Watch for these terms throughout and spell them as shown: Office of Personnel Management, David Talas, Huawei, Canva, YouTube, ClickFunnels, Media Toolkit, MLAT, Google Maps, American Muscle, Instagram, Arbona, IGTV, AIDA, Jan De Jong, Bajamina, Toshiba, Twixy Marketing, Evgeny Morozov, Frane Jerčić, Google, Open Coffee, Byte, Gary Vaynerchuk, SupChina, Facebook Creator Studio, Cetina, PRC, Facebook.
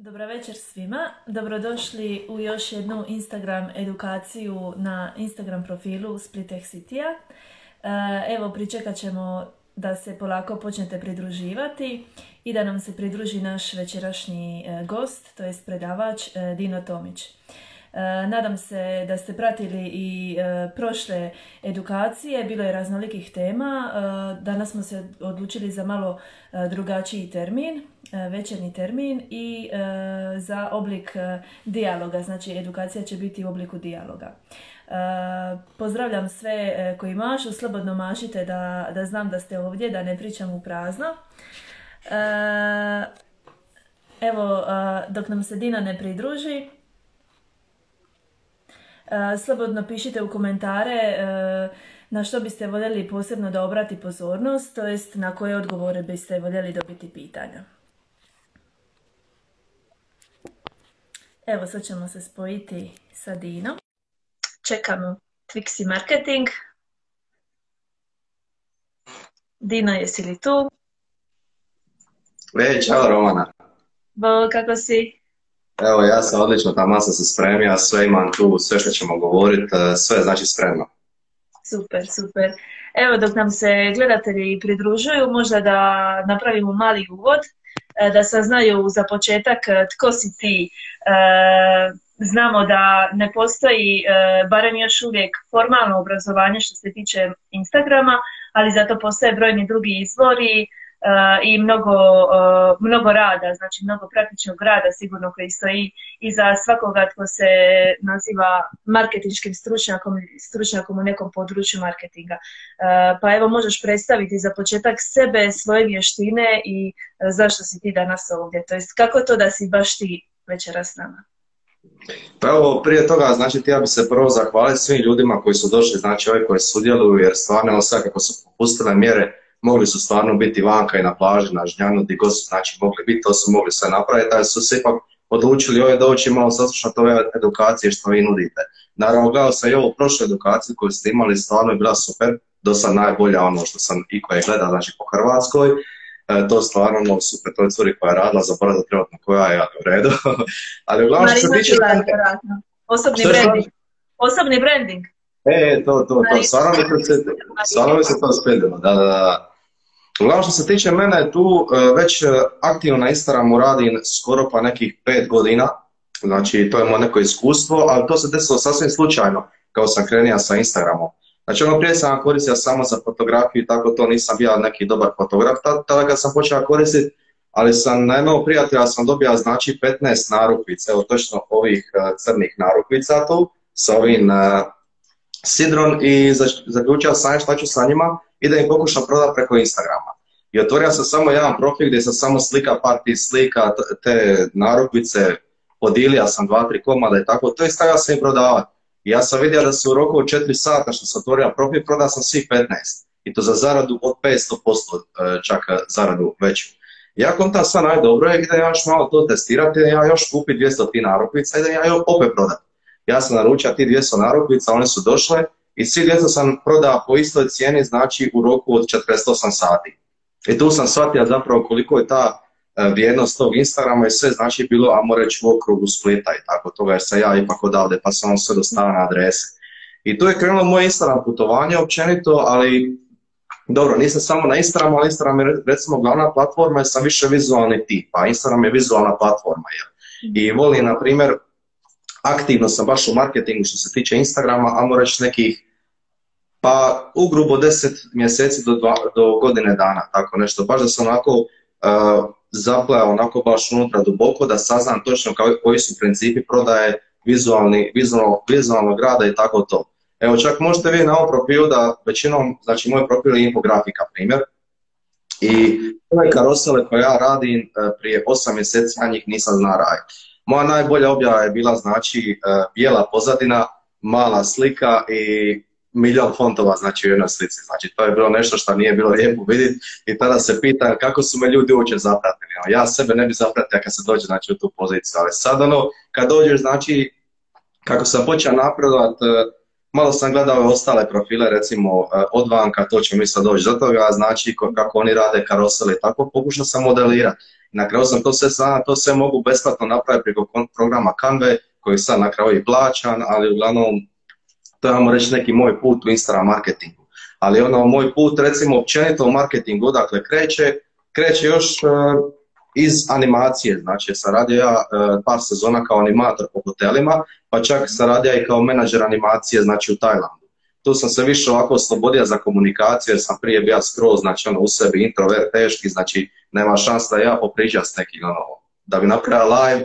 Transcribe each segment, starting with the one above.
Dobro večer svima, dobrodošli u još jednu Instagram edukaciju na Instagram profilu Split Tech City-a. Evo, pričekat ćemo da se polako počnete pridruživati I da nam se pridruži naš večerašnji gost, to jest predavač Dino Tomić. Nadam se da ste pratili I prošle edukacije, bilo je raznolikih tema. Danas smo se odlučili za malo drugačiji termin, večernji termin I za oblik dijaloga, znači edukacija će biti u obliku dijaloga. Pozdravljam sve koji mašu, slobodno mašite da znam da ste ovdje, da ne pričam u prazno. Evo, dok nam se Dina ne pridruži, slobodno pišite u komentare na što biste voljeli posebno da obrati pozornost, to jest na koje odgovore biste voljeli dobiti pitanja. Evo, sad ćemo se spojiti sa Dinom. Čekamo Twixy Marketing. Dino, jesi li tu? E, čao Romana. Bo, kako si? Evo, ja sam odlično, tamo sam se spremio, sve imam tu, sve što ćemo govoriti, sve znači spremno. Super, super. Evo, dok nam se gledatelji pridružuju, možda da napravimo mali uvod, da saznaju za početak tko si ti. Znamo da ne postoji, barem još uvijek, formalno obrazovanje što se tiče Instagrama, ali zato postoje brojni drugi izvori, I mnogo rada, znači mnogo praktičnog rada sigurno koji stoji iza svakoga tko se naziva marketinškim stručnjakom u nekom području marketinga. Pa evo, možeš predstaviti za početak sebe, svoje vještine I zašto si ti danas ovdje, to jest kako to da si baš ti večeras s nama? Pa evo, prije toga, znači, ja bih se prvo zahvaliti svim ljudima koji su došli, znači ovi koji sudjeluju, jer stvarno sve kako su popustile mjere, mogli su stvarno biti vanka I na plaži, na Žnjanu, gdje god su znači mogli biti, to su mogli sve napraviti, ali su se ipak odlučili ove doći malo saslušati ove edukacije što vi nudite. Naravno, gledao sam I ovu prošlu edukaciju koju ste imali, stvarno je bila super, do sad najbolja ono što sam I koja je gledala, znači po Hrvatskoj, to stvarno ono super, to je curi koja je radila, zaboravila trenutno koja je, ali u redu. Ali uglavnom što se tiče... Osobni branding. E, to, stvarno mi se to spredilo, da. Uglavnom što se tiče mene, tu već aktivno na Instagramu radim skoro pa nekih 5 godina, znači to je moje neko iskustvo, ali to se desilo sasvim slučajno kao sam krenio sa Instagramom. Znači ono prije sam koristio samo za fotografiju, tako to nisam bio neki dobar fotograf, tada kad sam počeo koristiti, ali sam na jednog prijatelja sam dobio znači 15 narukvica, evo točno ovih crnih narukvica tu, sa ovim sidron I zaključio sam šta ću sa njima I da im pokušam prodati preko Instagrama. I otvorio sam samo jedan profil gdje sam samo slika, par tih slika, te narukvice, podilija sam 2-3 komada I tako, to I stavio sam im prodavati. I ja sam vidio da se u roku od 4 sata što sam otvorio profil, prodao sam svih 15. I to za zaradu od 500%, čak zaradu veću. Ja kontam sad najdobro je gdje ja još malo to testirati, ja još kupim 200 narukvica I da ja joj opet prodam. Ja sam naručio ti 200 narukvica, one su došle I svi 200 sam prodao po istoj cijeni, znači u roku od 48 sati. I tu sam shvatio zapravo koliko je ta vrijednost tog Instagrama I sve znači bilo, a moram reći u okrugu Splita I tako toga, jer sam ja ipak odavde, pa sam on sve dostavio na adrese. I tu je krenulo moje Instagram putovanje općenito, ali dobro, nisam samo na Instagramu, ali Instagram je recimo glavna platforma jer sam više vizualni tip, a Instagram je vizualna platforma. I volim, na primjer, aktivno sam baš u marketingu što se tiče Instagrama, a moram reći nekih, pa ugrubo 10 mjeseci do godine dana, tako nešto, baš da sam onako zapleo onako baš unutra duboko, da saznam točno koji su principi prodaje vizualnog rada I tako to. Evo, čak možete vidjeti na ovom profilu da većinom, znači moj profil je infografika, primjer, I ove karosele koje ja radim prije 8 mjeseci, ja njih nisam znao raditi. Moja najbolja objava je bila, znači, bijela pozadina, mala slika I 1.000.000 fontova, znači u jednoj slici. Znači, to je bilo nešto što nije bilo lijepo vidjeti I tada se pitan kako su me ljudi uopće zapratili. Ja sebe ne bi zapratio kad se dođe, znači, u tu poziciju. Ali sad, ono, kad dođeš, znači, kako sam počeo napredovati, malo sam gledao ostale profile, recimo, odvanka, to će mi sad doći do toga, znači, kako oni rade karosele I tako, pokušao sam modelirati. Na kraju sam to sve znao, to sve mogu besplatno napraviti preko programa Canva, koji sad na kraju i plaćan, ali uglavnom, to imamo reći neki moj put u Instagram marketingu. Ali ono, moj put, recimo, općenito u marketingu, odakle kreće još iz animacije, znači sam radio ja par sezona kao animator po hotelima, pa čak sam radio i kao menadžer animacije, znači u Tajlandu. Tu sam se više ovako oslobodio za komunikaciju, jer sam prije bio skroz, znači ono, u sebi introvert, teški, znači nema šansa da ja popriđam s nekim, ono, da bi napravio live,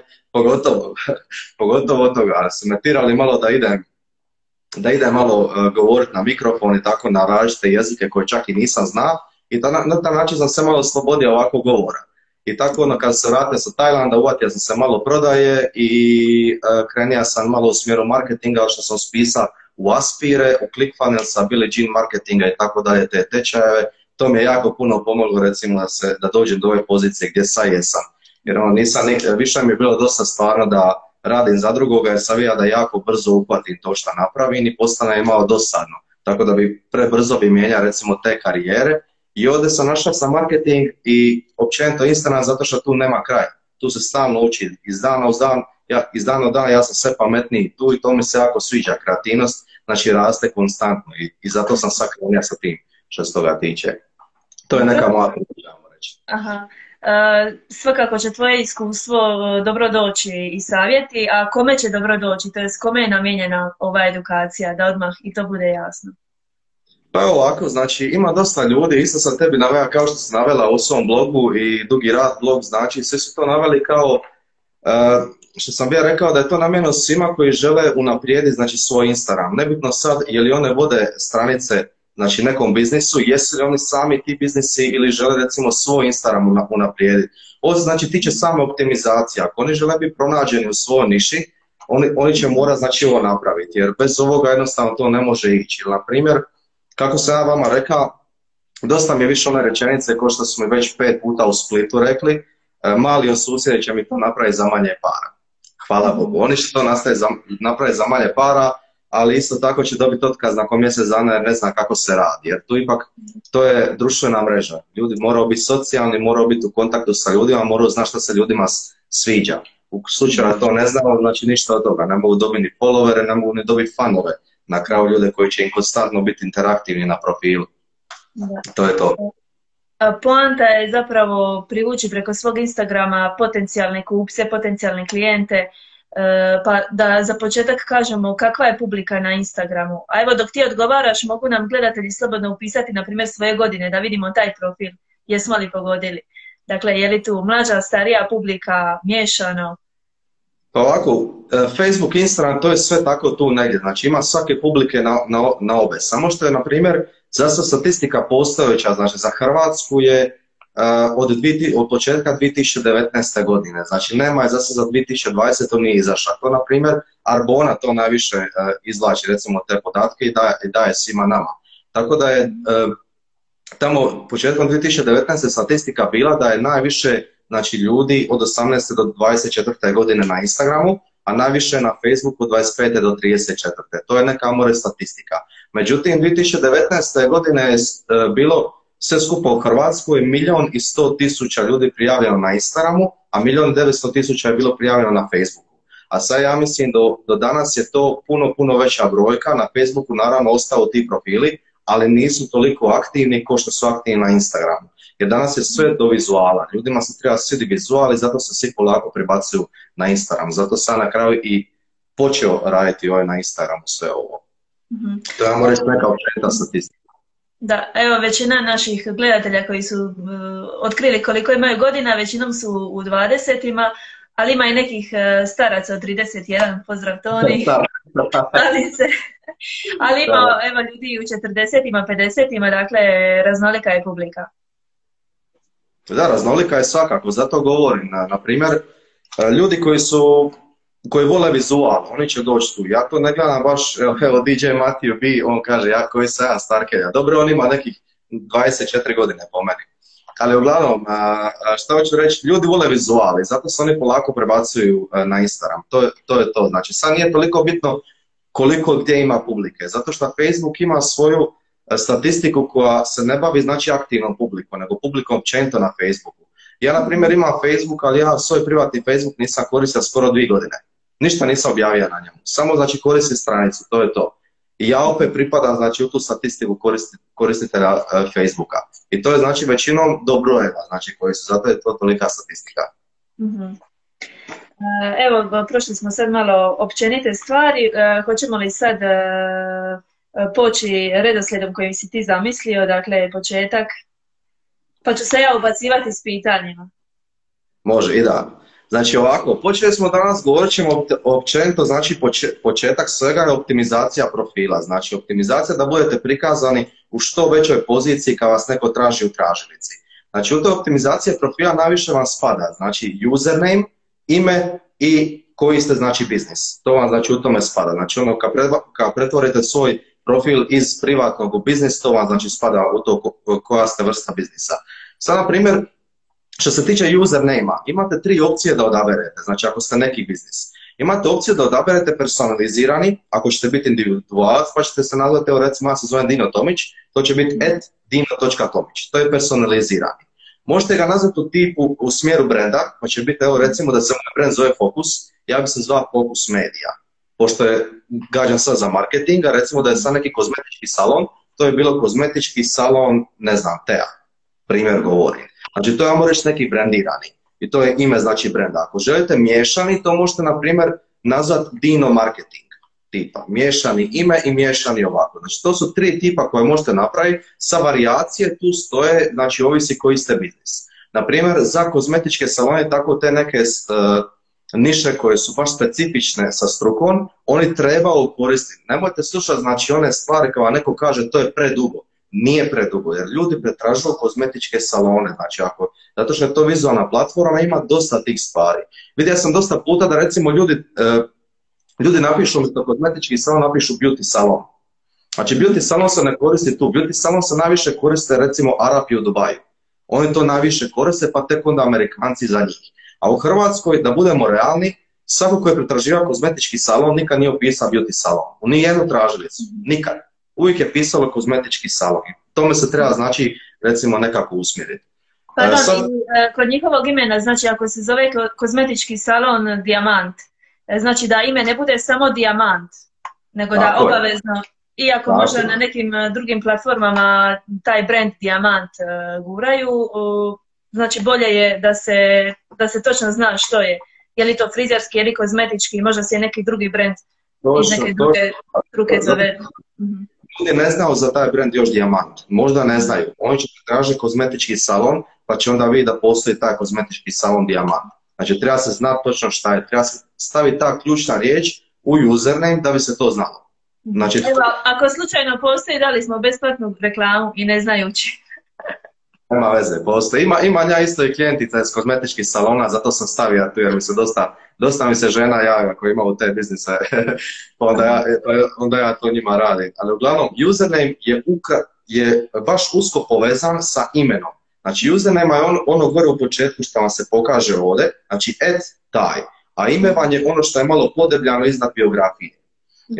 pogotovo od toga, su me tirali malo da idem malo govoriti na mikrofon i tako na različite jezike koje čak i nisam znao, i na taj način sam se malo oslobodio ovako govora. I tako ono, kad se vratio sa Tajlanda, uvatio sam se malo prodaje i krenio sam malo u smjeru marketinga, što sam spisao u Aspire, u ClickFunnelsa, Billie Jean marketinga i tako dalje, te tečajeve. To mi je jako puno pomoglo, recimo, da dođem do ove pozicije gdje sad jesam. Jer ono, više mi je bilo dosta stvarno da radim za drugoga, jer sam vidio da jako brzo uhvatim to što napravim i postane je malo dosadno. Tako da bi prebrzo bi mijenjao, recimo, te karijere. I ovdje sam našao sa marketing i općenito Instagram, zato što tu nema kraja. Tu se stalno uči iz dana u dan, ja sam sve pametniji tu i to mi se jako sviđa, kreativnost, znači raste konstantno i zato sam svaki dan ja sa tim što se toga tiče. To je neka moja pričamo reći. Aha. Svakako će tvoje iskustvo dobro doći i savjeti, a kome će dobro doći, to je kome je namijenjena ova edukacija, da odmah i to bude jasno. Pa je ovako, znači ima dosta ljudi, isto sam tebi navela kao što sam navela u svom blogu i Dugi rad blog, znači svi su to naveli kao, što sam bio rekao da je to namjeno svima koji žele unaprijediti znači, svoj Instagram. Nebitno sad je li one vode stranice znači nekom biznisu, jesu li oni sami ti biznisi ili žele recimo svoj Instagram unaprijediti. Ovo znači tiče same optimizacije, ako oni žele biti pronađeni u svojoj niši, oni će morati znači ovo napraviti, jer bez ovoga jednostavno to ne može ići. Na primjer, kako sam ja vama rekao, dosta mi je više one rečenice koje što su mi već 5 puta u Splitu rekli, mali od susjeda će mi to napraviti za manje para. Hvala Bogu, oni će to napraviti za manje para, ali isto tako će dobiti otkaz nakon mjesec dana jer ne zna kako se radi, jer tu ipak to je društvena mreža. Ljudi moraju biti socijalni, moraju biti u kontaktu sa ljudima, moraju znati što se ljudima sviđa. U slučaju da to ne znamo, znači ništa od toga, ne mogu dobiti ni followere, ne mogu ni dobiti fanove. Na kraju ljude koji će im konstantno biti interaktivni na profilu. To je to. Poanta je zapravo privući preko svog Instagrama potencijalne kupce, potencijalne klijente, pa da za početak kažemo kakva je publika na Instagramu. A evo dok ti odgovaraš mogu nam gledatelji slobodno upisati na primjer svoje godine da vidimo taj profil, jesmo li pogodili. Dakle, je li tu mlađa, starija publika, miješano? Pa ovako, Facebook, Instagram, to je sve tako tu negdje, znači ima svake publike na obe, samo što je, na primjer, zasad statistika postojeća, znači za Hrvatsku je od početka 2019. godine, znači nema je zasad za 2020. nije izašla, to, na primjer, Arbona to najviše izvlači, recimo, te podatke i daje svima nama, tako da je tamo početkom 2019. statistika bila da je najviše, znači ljudi od 18. do 24. godine na Instagramu, a najviše na Facebooku od 25. do 34. To je neka more statistika. Međutim, 2019. godine je bilo sve skupo u Hrvatskoj 1.100.000 ljudi prijavljeno na Instagramu, a 1.900.000 je bilo prijavljeno na Facebooku. A sad ja mislim do danas je to puno, puno veća brojka. Na Facebooku naravno ostaju ti profili, ali nisu toliko aktivni kao što su aktivni na Instagramu. Jer danas je sve do vizuala, ljudima se treba svidi vizuali, zato se svi polako prebacuju na Instagram, zato sam na kraju i počeo raditi ovo na Instagramu sve ovo. To ja moram reći neka općenita statistika. Da, evo većina naših gledatelja koji su otkrili koliko imaju godina, većinom su u 20-ima, ali ima i nekih staraca od 31, pozdrav Toni. Ali ima ljudi u 40-ima, 50-ima, dakle raznolika je publika. Da, raznolika je svakako, zato govorim, na primjer, ljudi koji vole vizual, oni će doći tu, ja to ne gledam baš, evo DJ Matthew B, on kaže, ja koji sam ja starkelja, dobro, on ima nekih 24 godine po meni, ali uglavnom, šta hoću reći, ljudi vole vizuali, zato se oni polako prebacuju na Instagram, to je to, znači sad nije toliko bitno koliko gdje ima publike, zato što Facebook ima svoju statistiku koja se ne bavi znači aktivnom publikom, nego publikom općenito na Facebooku. Ja, na primjer, imam Facebook, ali ja svoj privatni Facebook nisam koristio skoro 2 godine. Ništa nisam objavio na njemu. Samo, znači, koristim stranicu, to je to. I ja opet pripadam, znači, u tu statistiku koristitelja Facebooka. I to je, znači, većinom do brojeva, znači, koji su. Zato je to tolika statistika. Evo, prošli smo sad malo općenite stvari. Hoćemo li sad poći redoslijedom kojim si ti zamislio, dakle, početak? Pa ću se ja ubacivati s pitanjima. Može, i da. Znači ovako, počeli smo danas, govorit ćemo općenito, znači početak svega je optimizacija profila. Znači optimizacija da budete prikazani u što većoj poziciji kad vas neko traži u tražilici. Znači u toj optimizaciji profila najviše vam spada, znači username, ime i koji ste, znači, biznis. To vam, znači, u tome spada. Znači ono kad pretvorite svoj profil iz privatnog u biznis, to vam, znači, spada u to koja ste vrsta biznisa. Sad, na primjer, što se tiče username-a, imate 3 opcije da odaberete, znači ako ste neki biznis. Imate opciju da odaberete personalizirani, ako ćete biti individualac, pa ćete se nazvati, evo recimo, ja se zovem Dino Tomić, to će biti @dino.tomić, to je personalizirani. Možete ga nazvati u tipu, u smjeru brenda, pa će biti, evo recimo, da se moj brend zove Fokus, ja bi se zvao Fokus Media, pošto je gađan sad za marketing, a recimo da je sad neki kozmetički salon, to je bilo kozmetički salon, ne znam, Teja, primjer govorim. Znači, to je, vam reći, neki brandirani. I to je ime, znači, brenda. Ako želite miješani, to možete, na primjer, nazvati Dino Marketing tipa. Miješani ime i miješani ovako. Znači, to su 3 tipa koje možete napraviti. Sa varijacije tu stoje, znači, ovisi koji ste biznis. Na primjer, za kozmetičke salone, tako te neke niše koje su baš specifične sa strukom, oni trebaju koristiti. Nemojte slušati, znači, one stvari kao neko kaže, to je predugo. Nije predugo, jer ljudi pretražuju kozmetičke salone, znači ako, zato što je to vizualna platforma, ima dosta tih stvari. Vidio sam dosta puta da recimo ljudi napišu, umjesto kozmetički salon napišu beauty salon. Znači beauty salon se ne koristi tu, beauty salon se najviše koriste recimo Arapi u Dubaju. Oni to najviše koriste, pa tek onda Amerikanci za njih. A u Hrvatskoj, da budemo realni, svako koji je pretraživao kozmetički salon nikad nije opisao beauty salon. U nijednu tražilicu, nikad. Uvijek je pisalo kozmetički salon. Tome se treba, znači, recimo, nekako usmjeriti. Pa da, kod njihovog imena, znači, ako se zove kozmetički salon Dijamant, znači da ime ne bude samo Dijamant, nego da obavezno, iako možda na nekim drugim platformama taj brand Dijamant guraju, znači bolje je da se točno zna što je. Je li to frizerski, je li kozmetički, možda se je neki drugi brand iz neke druge zove. Ljudi ne znaju za taj brand još Dijamant, možda ne znaju, oni će tražiti kozmetički salon, pa će onda vidjeti da postoji taj kozmetički salon Dijamant. Znači treba se znati točno šta je, treba se staviti ta ključna riječ u username da bi se to znalo. Evo, ako slučajno postoji, dali smo besplatnu reklamu i ne znajući. Nema veze, postoji. Ima nja isto i klijentica iz kozmetičkih salona, zato sam stavio tu jer mi se dosta žena javlja koja ima u te biznise, pa onda ja to njima radim. Ali uglavnom, username je baš usko povezan sa imenom. Znači, username je ono gore u početku što vam se pokaže ovdje, znači @taj, a ime vam je ono što je malo podebljano iznad biografije.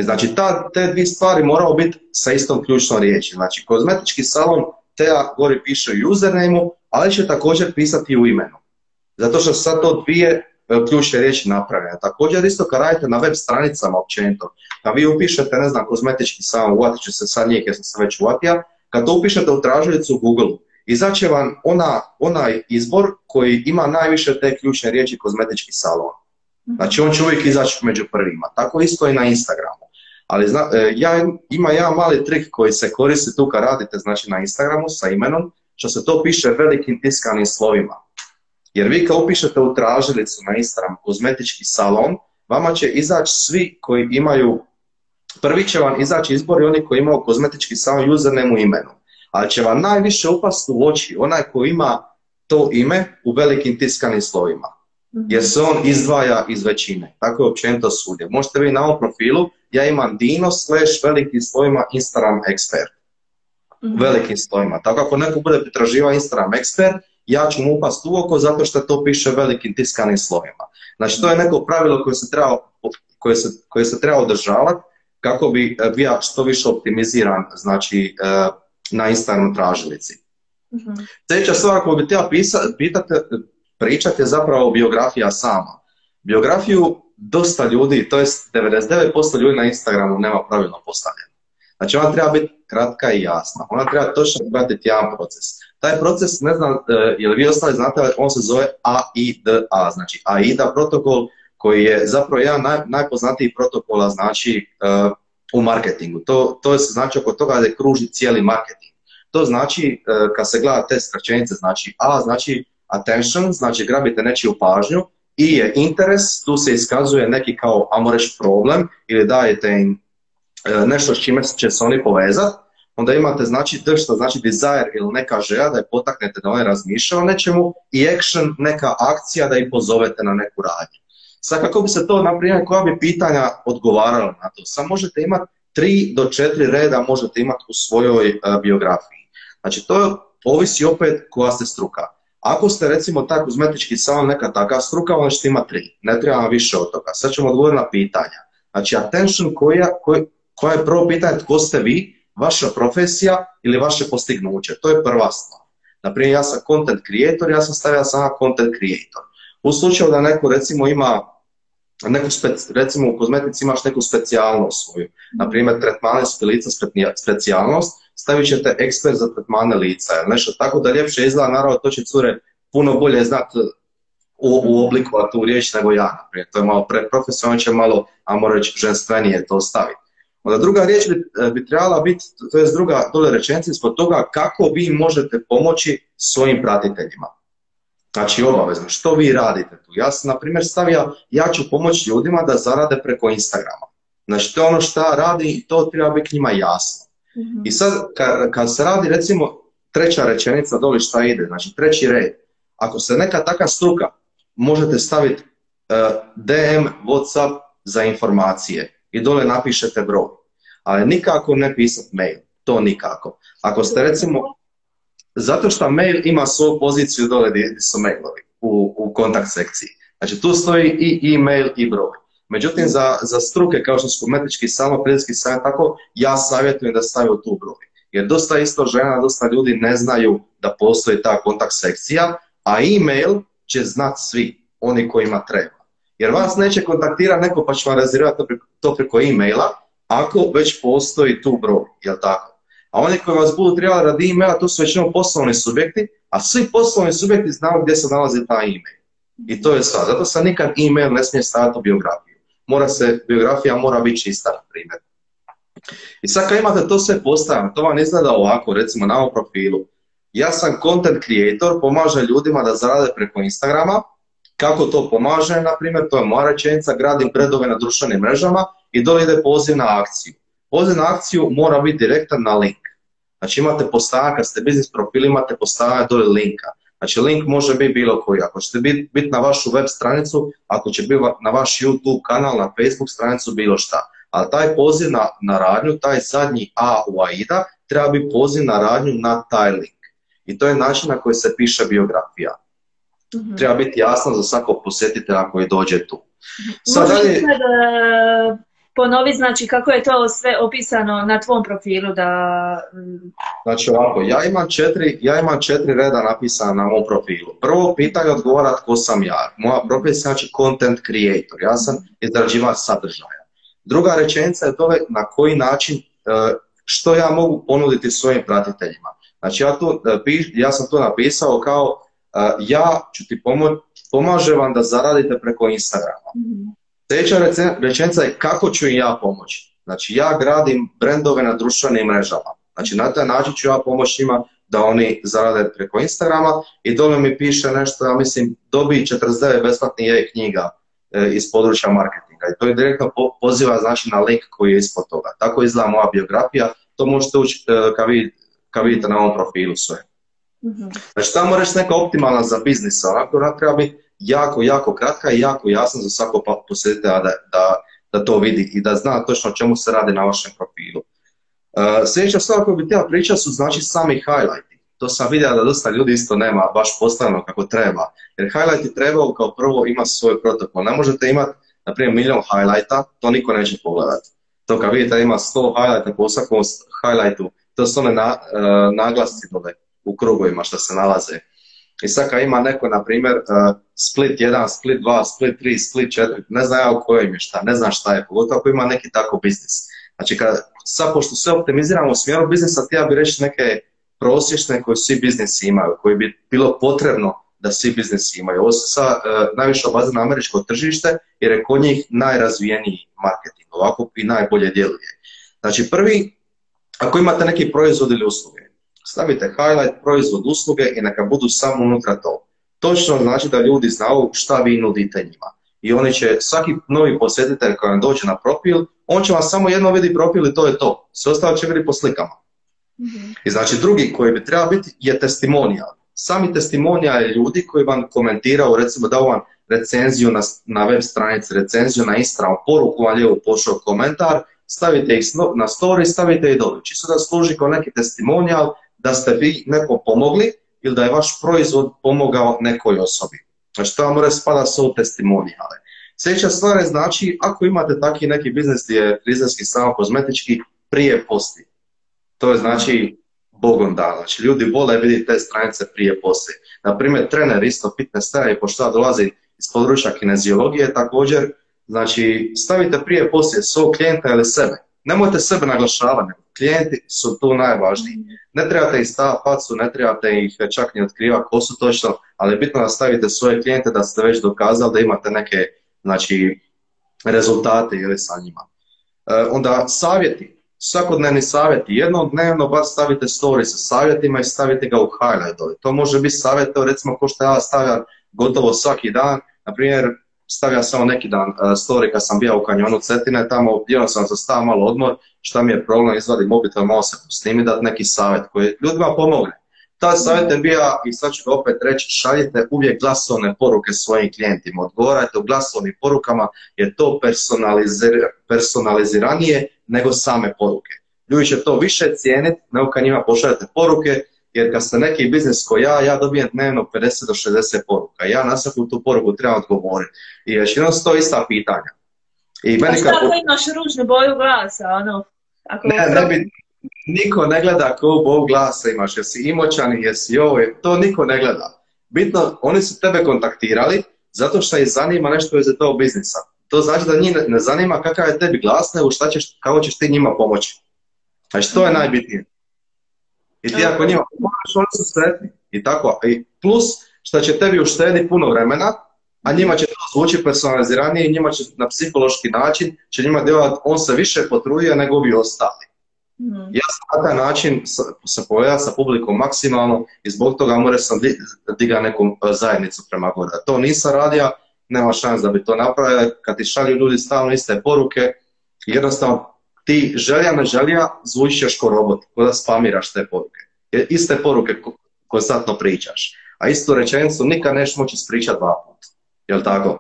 Znači, te 2 stvari moraju biti sa istom ključnom riječi. Znači, kozmetički salon Teja gori piše u username-u, ali će također pisati i u imenu. Zato što sad to 2 ključne riječi napravljene. Također isto kad radite na web stranicama općenito, kad vi upišete, ne znam, kozmetički salon, uvatit ću se sad njih jer sam se već uvatija, kad to upišete u tražilicu u Google-u, izaće vam onaj izbor koji ima najviše te ključne riječi kozmetički salon. Znači on će uvijek izaći među prvima. Tako isto i na Instagramu. Ali ima jedan mali trik koji se koristi tu kad radite, znači na Instagramu sa imenom, što se to piše velikim tiskanim slovima. Jer vi kad upišete u tražilicu na Instagram kozmetički salon, vama će izaći svi koji imaju, prvi će vam izaći izbor i oni koji imaju kozmetički salon username u imenu. Ali će vam najviše upast u oči onaj koji ima to ime u velikim tiskanim slovima. Jer se on izdvaja iz većine. Tako je općenito svugdje. Možete vi na ovom profilu, ja imam Dino / velikim slovima Instagram ekspert. Velikim slovima. Tako ako neko bude pretraživao Instagram ekspert, ja ću mu upast u oko zato što to piše velikim tiskanim slovima. Znači to je neko pravilo koje se treba održavati kako bi bio što više optimiziran, znači, na Instagram tražilici. Sljedeća stvar koju bi htio pričati je zapravo biografija sama. Biografiju dosta ljudi, to jest 99% ljudi na Instagramu nema pravilno postavljeno. Znači ona treba biti kratka i jasna, ona treba točno pratiti jedan proces. Taj proces, ne znam, jel vi ostali znate, on se zove AIDA, znači AIDA protokol koji je zapravo jedan najpoznatiji protokola znači u marketingu. To se znači oko toga da je kruži cijeli marketing. To znači, kad se gleda te skraćenice, znači A znači attention, znači grabite nečiju pažnju, I je interes, tu se iskazuje neki kao, ajmo reći, problem ili dajete im nešto s čime će se oni povezati, onda imate znači D što znači desire ili neka želja da je potaknete da oni razmišljaju o nečemu i action, neka akcija da ih pozovete na neku radnju. Sad kako bi se to, na primjer, koja bi pitanja odgovaralo na to? Sad možete imati 3 do 4 reda možete imati u svojoj biografiji. Znači to ovisi opet koja ste struka. Ako ste recimo taj kozmetički salon neka takav struka, onda ćete imati 3. Ne trebamo više od toga. Sad ćemo odgovoriti na pitanja. Znači attention koja je prvo pitanje tko ste vi, vaša profesija ili vaše postignuće. To je prva stvar. Naprimjer, ja sam content creator, ja sam stavio sama content creator. U slučaju da neko recimo ima, recimo u kozmetici imaš neku specijalnost svoju. Naprimjer, tretmane lica specijalnost, stavit ćete ekspert za tretmane lica, nešto tako da ljepše izgleda, naravno to će cure puno bolje znati uoblikovati tu riječ nego ja, naprimjer, to je malo preprofesionalno, će malo, ajmo reći, ženstvenije to staviti. Onda druga riječ bi trebala biti, to je druga dole rečenica ispod toga kako vi možete pomoći svojim pratiteljima. Znači obavezno, što vi radite tu? Ja sam, na primjer, stavio, ja ću pomoći ljudima da zarade preko Instagrama. Znači to je ono šta radi i to treba biti njima jasno. I sad, kad se radi, recimo, treća rečenica doli šta ide, znači treći red. Ako se neka taka struka, možete staviti DM, Whatsapp za informacije i dole napišete broj. Ali nikako ne pisati mail, to nikako. Ako ste, recimo, zato što mail ima svoju poziciju dole gdje su mailovi u kontakt sekciji. Znači tu stoji i e-mail i broj. Međutim, za struke kao što su kozmetički salon, frizerski salon, tako, ja savjetujem da stavio tu broj. Jer dosta isto žena, dosta ljudi ne znaju da postoji ta kontakt sekcija, a e-mail će znati svi, oni kojima treba. Jer vas neće kontaktirati neko pa će vam rezervirati to preko e-maila, ako već postoji tu broj, jel tako? A oni koji vas budu trebali radi e-maila, to su većinom poslovni subjekti, a svi poslovni subjekti znaju gdje se nalazi taj e-mail. I to je sva. Zato se nikad e-mail ne smije staviti u biografiju. Biografija mora biti čista, na primjer. I sad kad imate to sve postavljeno, to vam izgleda ovako, recimo na ovom profilu. Ja sam content creator, pomažem ljudima da zarade preko Instagrama. Kako to pomažem, na primjer, to je moja rečenica, gradim predove na društvenim mrežama i dole ide poziv na akciju. Poziv na akciju mora biti direktan na link. Znači imate postavljanje, kad ste biznis profil, imate postavljanje dole linka. Znači link može biti bilo koji. Ako ćete biti na vašu web stranicu, ako će biti na vaš YouTube kanal, na Facebook stranicu, bilo šta. Ali taj poziv na radnju, taj zadnji A u AIDA, treba biti poziv na radnju na taj link. I to je način na koji se piše biografija. Treba biti jasno za svakog posjetitelja koji dođe tu. Možete ponovi, znači kako je to sve opisano na tvom profilu da... Znači ovako, ja imam 4 reda napisana na mom profilu. Prvo pitanje odgovara tko sam ja. Moja profesija znači content creator, ja sam izrađivač sadržaja. Druga rečenica je to na koji način, što ja mogu ponuditi svojim pratiteljima. Znači ja sam to napisao kao ja ću ti pomažem vam da zaradite preko Instagrama. Sljedeća rečenica je kako ću im ja pomoći. Znači ja gradim brendove na društvenim mrežama. Znači na taj način ću ja pomoći njima da oni zarade preko Instagrama i dole mi piše nešto, ja mislim, dobij 49 besplatnih e-knjiga iz područja marketinga. I to je direktno poziva znači na link koji je ispod toga. Tako izgleda moja biografija, to možete ući kad vidite na ovom profilu sve. Znači tamo reći neka optimalna za biznisa, onako ona treba biti jako, jako kratka i jako jasno za svakog posjetitelja da to vidi i da zna točno o čemu se radi na vašem profilu. Sljedeća stvar koju bih htjela pričati su znači sami highlighti. To sam vidio da dosta ljudi isto nema baš postavljeno kako treba. Jer highlighti trebaju kao prvo imati svoj protokol. Ne možete imati, na primjer, milijon highlighta, to niko neće pogledati. To kad vidite ima 100 highlighta po svakom highlightu, to su one naglasci dole u krugovima što se nalaze. I sad kad ima neko, na primjer, Split 1, Split 2, Split 3, Split 4, ne znam ja u kojem je šta, ne znam šta je, pogotovo ako ima neki tako biznis. Znači, sad pošto sve optimiziramo u smjeru biznisa, ti ja bih reći neke prosječne koje svi biznisi imaju, koje bi bilo potrebno da svi biznisi imaju. Ovo se sad najviše obazira na američko tržište jer je kod njih najrazvijeniji marketing, ovako i najbolje djeluje. Znači, prvi, ako imate neki proizvod ili usluge, stavite highlight, proizvod, usluge i neka budu samo unutra to. Točno znači da ljudi znaju šta vi nudite njima. I oni će, svaki novi posjetitelj koji vam dođe na profil, on će vam samo jedno vidi profil i to je to. Sve ostalo će vidi po slikama. I znači drugi koji bi trebao biti je testimonijal. Sami testimonijal je ljudi koji vam komentirao, recimo dao vam recenziju na web stranici, recenziju na Instagram, poruku vam lijevo pošao komentar, stavite ih na story, stavite ih dolje. Čisto da služi kao neki testimonijal da ste vi nekom pomogli ili da je vaš proizvod pomogao nekoj osobi. Znači to vam mora spada sa u testimonijale. Sljedeća stvar je znači ako imate taki neki biznis gdje je frizerski salon kozmetički prije posti. To je znači bogom dana. Znači ljudi vole vidjeti te stranice prije posti. Naprimjer trener isto fitness trener pošto dolazi iz područja kineziologije također. Znači stavite prije posti svog klijenta ili sebe. Nemojte sebe naglašavati, klijenti su tu najvažniji. Ne trebate ih staviti facu, ne trebate ih čak ni otkrivati ko su točno, ali je bitno da stavite svoje klijente da ste već dokazali da imate neke znači, rezultate ili sa njima. Onda savjeti, svakodnevni savjeti, jednom dnevno bar stavite story sa savjetima i stavite ga u highlight dole. To može biti savjet, recimo ko što ja stavljam gotovo svaki dan, na primjer, stavljam samo neki dan story kad sam bio u kanjonu Cetine, tamo djelom sam se stavio malo odmor, šta mi je problem, izvadim mobitel, malo se pustim i dati neki savjet koji ljudima pomogne. Ta savjet je bio, i sad ću ga opet reći, šaljite uvijek glasovne poruke svojim klijentima, odgovarajte u glasovnim porukama jer to personaliziranije nego same poruke. Ljudi će to više cijeniti nego kad njima pošaljete poruke, jer kad ste neki biznis ko ja dobijem dnevno 50 do 60 poruka. Ja na svaku tu poruku trebam odgovoriti. I još jedno su to ista pitanja. A šta ako imaš ružnu boju glasa? Niko ne gleda koju boju glasa imaš. Jesi imoćan, jesi ovo, to niko ne gleda. Bitno, oni su tebe kontaktirali zato što ih zanima nešto iz tog biznisa. To znači da njih ne zanima kakav je tebi glas, nego kako ćeš ti njima pomoći. Znači to je najbitnije. I ti ako njima pomožeš, oni su sretni. I tako. I plus što će tebi uštedi puno vremena, a njima će to zvuči personaliziranije i njima će na psihološki način, će njima djelovati, on se više potruduje nego vi ostali. Ja sam na taj način se poveja sa publikom maksimalno i zbog toga moram sam diga neku zajednicu prema gore. To nisam radio, nema šans da bi to napravila. Kad ti šalju ljudi stalno iste poruke, jednostavno, ti želja ne želja, zvučiš ko robot, ko da spamiraš te poruke. Jer iste poruke konstantno pričaš. A istu rečenicu nikad neš moći spričati dva puta. Jel' tako?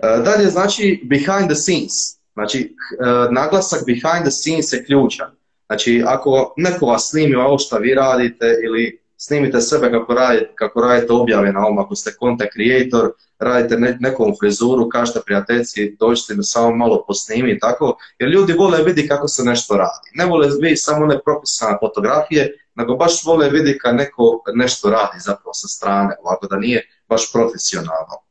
Dalje znači behind the scenes. Znači, naglasak behind the scenes je ključan. Znači, ako neko vas snimi ovo što vi radite ili snimite sebe kako radite objave na ovom, ako ste content creator, radite nekom frizuru, kažete prijateljci, dođite mi samo malo posnimi i tako, jer ljudi vole vidi kako se nešto radi. Ne vole vidi samo one propisane fotografije, nego baš vole vidi kad neko nešto radi zapravo sa strane, ovako da nije baš profesionalno.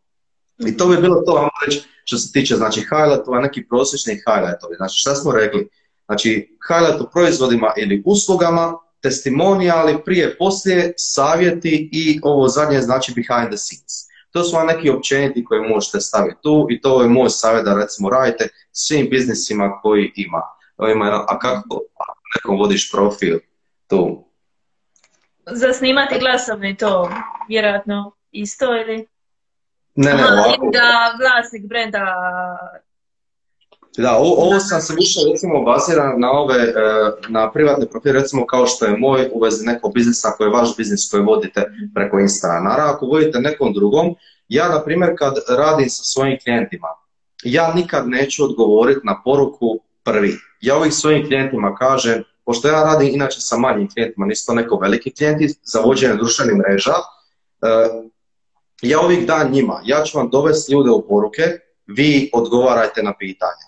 I to bi bilo to, vam reći, što se tiče znači highlightova, neki prosječni highlightovi. Znači šta smo rekli? Znači highlight u proizvodima ili uslugama, testimonijali, prije, poslije, savjeti i ovo zadnje znači behind the scenes. To su vam neki općeniti koje možete staviti tu i to je moj savjet da recimo radite svim biznisima koji ima. A kako nekom vodiš profil tu? Zasnimati glasovni to, vjerojatno isto ili? Ne, ne, ovako. Da glasnik brenda... Da, ovo sam se više recimo baziran na ove, na privatne profile, recimo kao što je moj u vezi nekog biznisa koji je vaš biznis koji vodite preko Instagrama. Naravno, ako vodite nekom drugom, ja na primjer kad radim sa svojim klijentima, ja nikad neću odgovoriti na poruku prvi. Ja ovih svojim klijentima kažem, pošto ja radim inače sa manjim klijentima, nisu to neko veliki klijenti za vođenje društvenih mreža, ja ovih dan njima, ja ću vam dovesti ljude u poruke, vi odgovarajte na pitanje.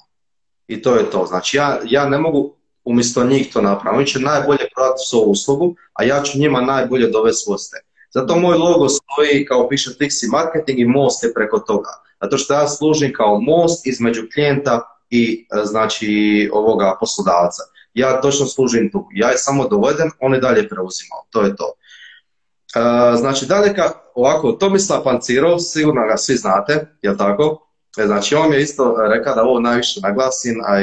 I to je to. Znači, ja ne mogu umjesto njih to napraviti. Oni će najbolje prodati svoju uslugu, a ja ću njima najbolje dovesti goste. Zato moj logo stoji kao piše Twixy Marketing i most je preko toga. Zato što ja služim kao most između klijenta i znači ovoga poslodavca. Ja točno služim tu. Ja je samo dovedem, on je dalje preuzimao. To je to. Znači dalje ovako, Tomislav Pancirov, sigurno ga svi znate, jel tako? Znači on je isto rekao da ovo najviše naglasim, a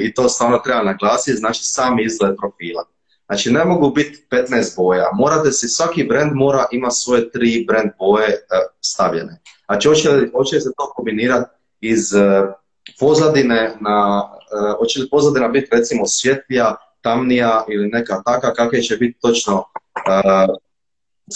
i to stvarno treba naglasiti, znači sami izgled profila. Znači ne mogu biti 15 boja, morate si, svaki brand mora ima svoje 3 brand boje stavljene. Znači hoće li se to kombinirati iz pozadine, hoće li pozadina biti recimo svjetlija, tamnija ili neka taka, kakve će biti točno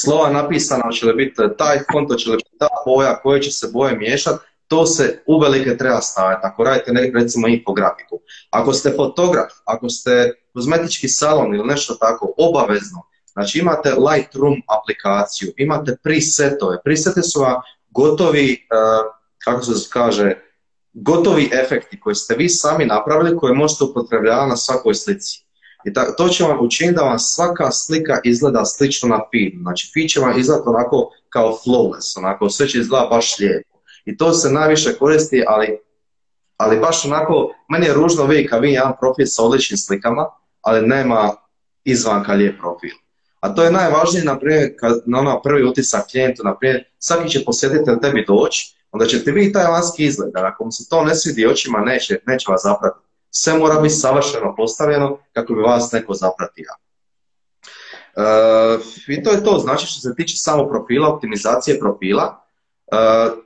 slova napisana, hoće li biti taj font, hoće li biti ta boja, koje će se boje miješati, to se uvelike treba staviti. Ako radite nekako recimo infografiku, ako ste fotograf, ako ste kozmetički salon ili nešto tako, obavezno, znači imate Lightroom aplikaciju, imate presetove, presete su vam gotovi, kako se kaže, gotovi efekti koje ste vi sami napravili, koje možete upotrebljavati na svakoj slici. I to će vam učiniti da vam svaka slika izgleda slično na feed. Znači feed će vam izgledati onako kao flawless, onako sve će izgledati baš lijepo. I to se najviše koristi, ali baš onako, meni je ružno vidjeti kad vidim jedan profil sa odličnim slikama, ali nema izvanka lijep profil. A to je najvažnije, na primjer, na ono prvi utisak klijentu, na primjer, svaki će posjetiti na tebi doći, onda će ti vidjeti taj vanjski izgled, jer ako mu se to ne svidi očima, neće vas zapratiti. Sve mora biti savršeno postavljeno kako bi vas neko zapratio. I to je to, znači što se tiče samo profila, optimizacije profila.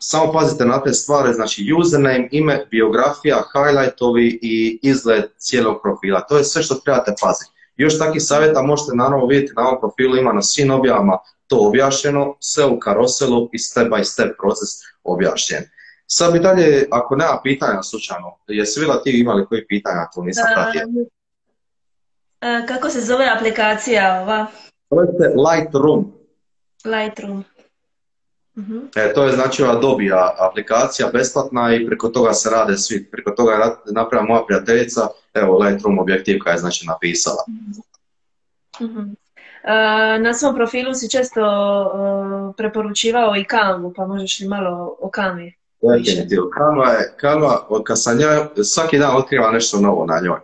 Samo pazite na te stvari, znači username, ime, biografija, highlightovi i izgled cijelog profila. To je sve što trebate paziti. Još takvih savjeta možete naravno vidjeti na ovom profilu, ima na svim objavama to objašnjeno, sve u karoselu i step by step proces objašnjen. Sad bi dalje, ako nema pitanja slučajno, jesi bila ti imali koji pitanja, to nisam pratio. Kako se zove aplikacija ova? Zove se Lightroom. Lightroom. To je znači Adobe aplikacija, besplatna i preko toga se rade svi, preko toga je napravila moja prijateljica, evo Lightroom objektivka je znači napisala. Na svom profilu si često preporučivao i Canvu, pa možeš li malo o Canvi? Canva, kad sam ja svaki dan otkriva nešto novo na njoj.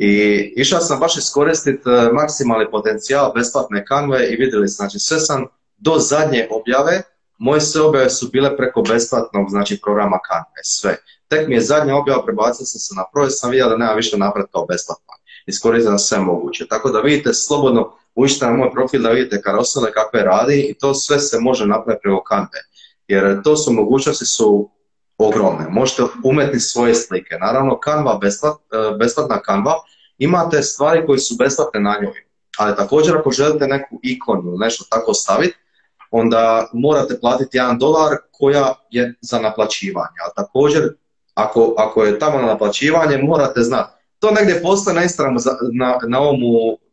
I išao sam baš iskoristiti maksimalni potencijal besplatne Canve i vidjeli sam, znači sve sam do zadnje objave, moje sve objave su bile preko besplatnog programa Canva, sve. Tek mi je zadnja objava, prebacio sam se na pro, sam vidio da nema više napraviti kao besplatno. Iskoristio sve moguće. Tako da vidite, slobodno uđite na moj profil da vidite karosele kakve radi i to sve se može napraviti preko Canve. Jer to su mogućnosti su ogromne. Možete umetiti svoje slike. Naravno, Canva, besplatna Canva, imate stvari koje su besplatne na njoj. Ali također ako želite neku ikonu ili nešto tako staviti, onda morate platiti $1 koja je za naplaćivanje. A također, ako je tamo na naplaćivanje, morate znati. To negdje postoje na Instagramu, na ovom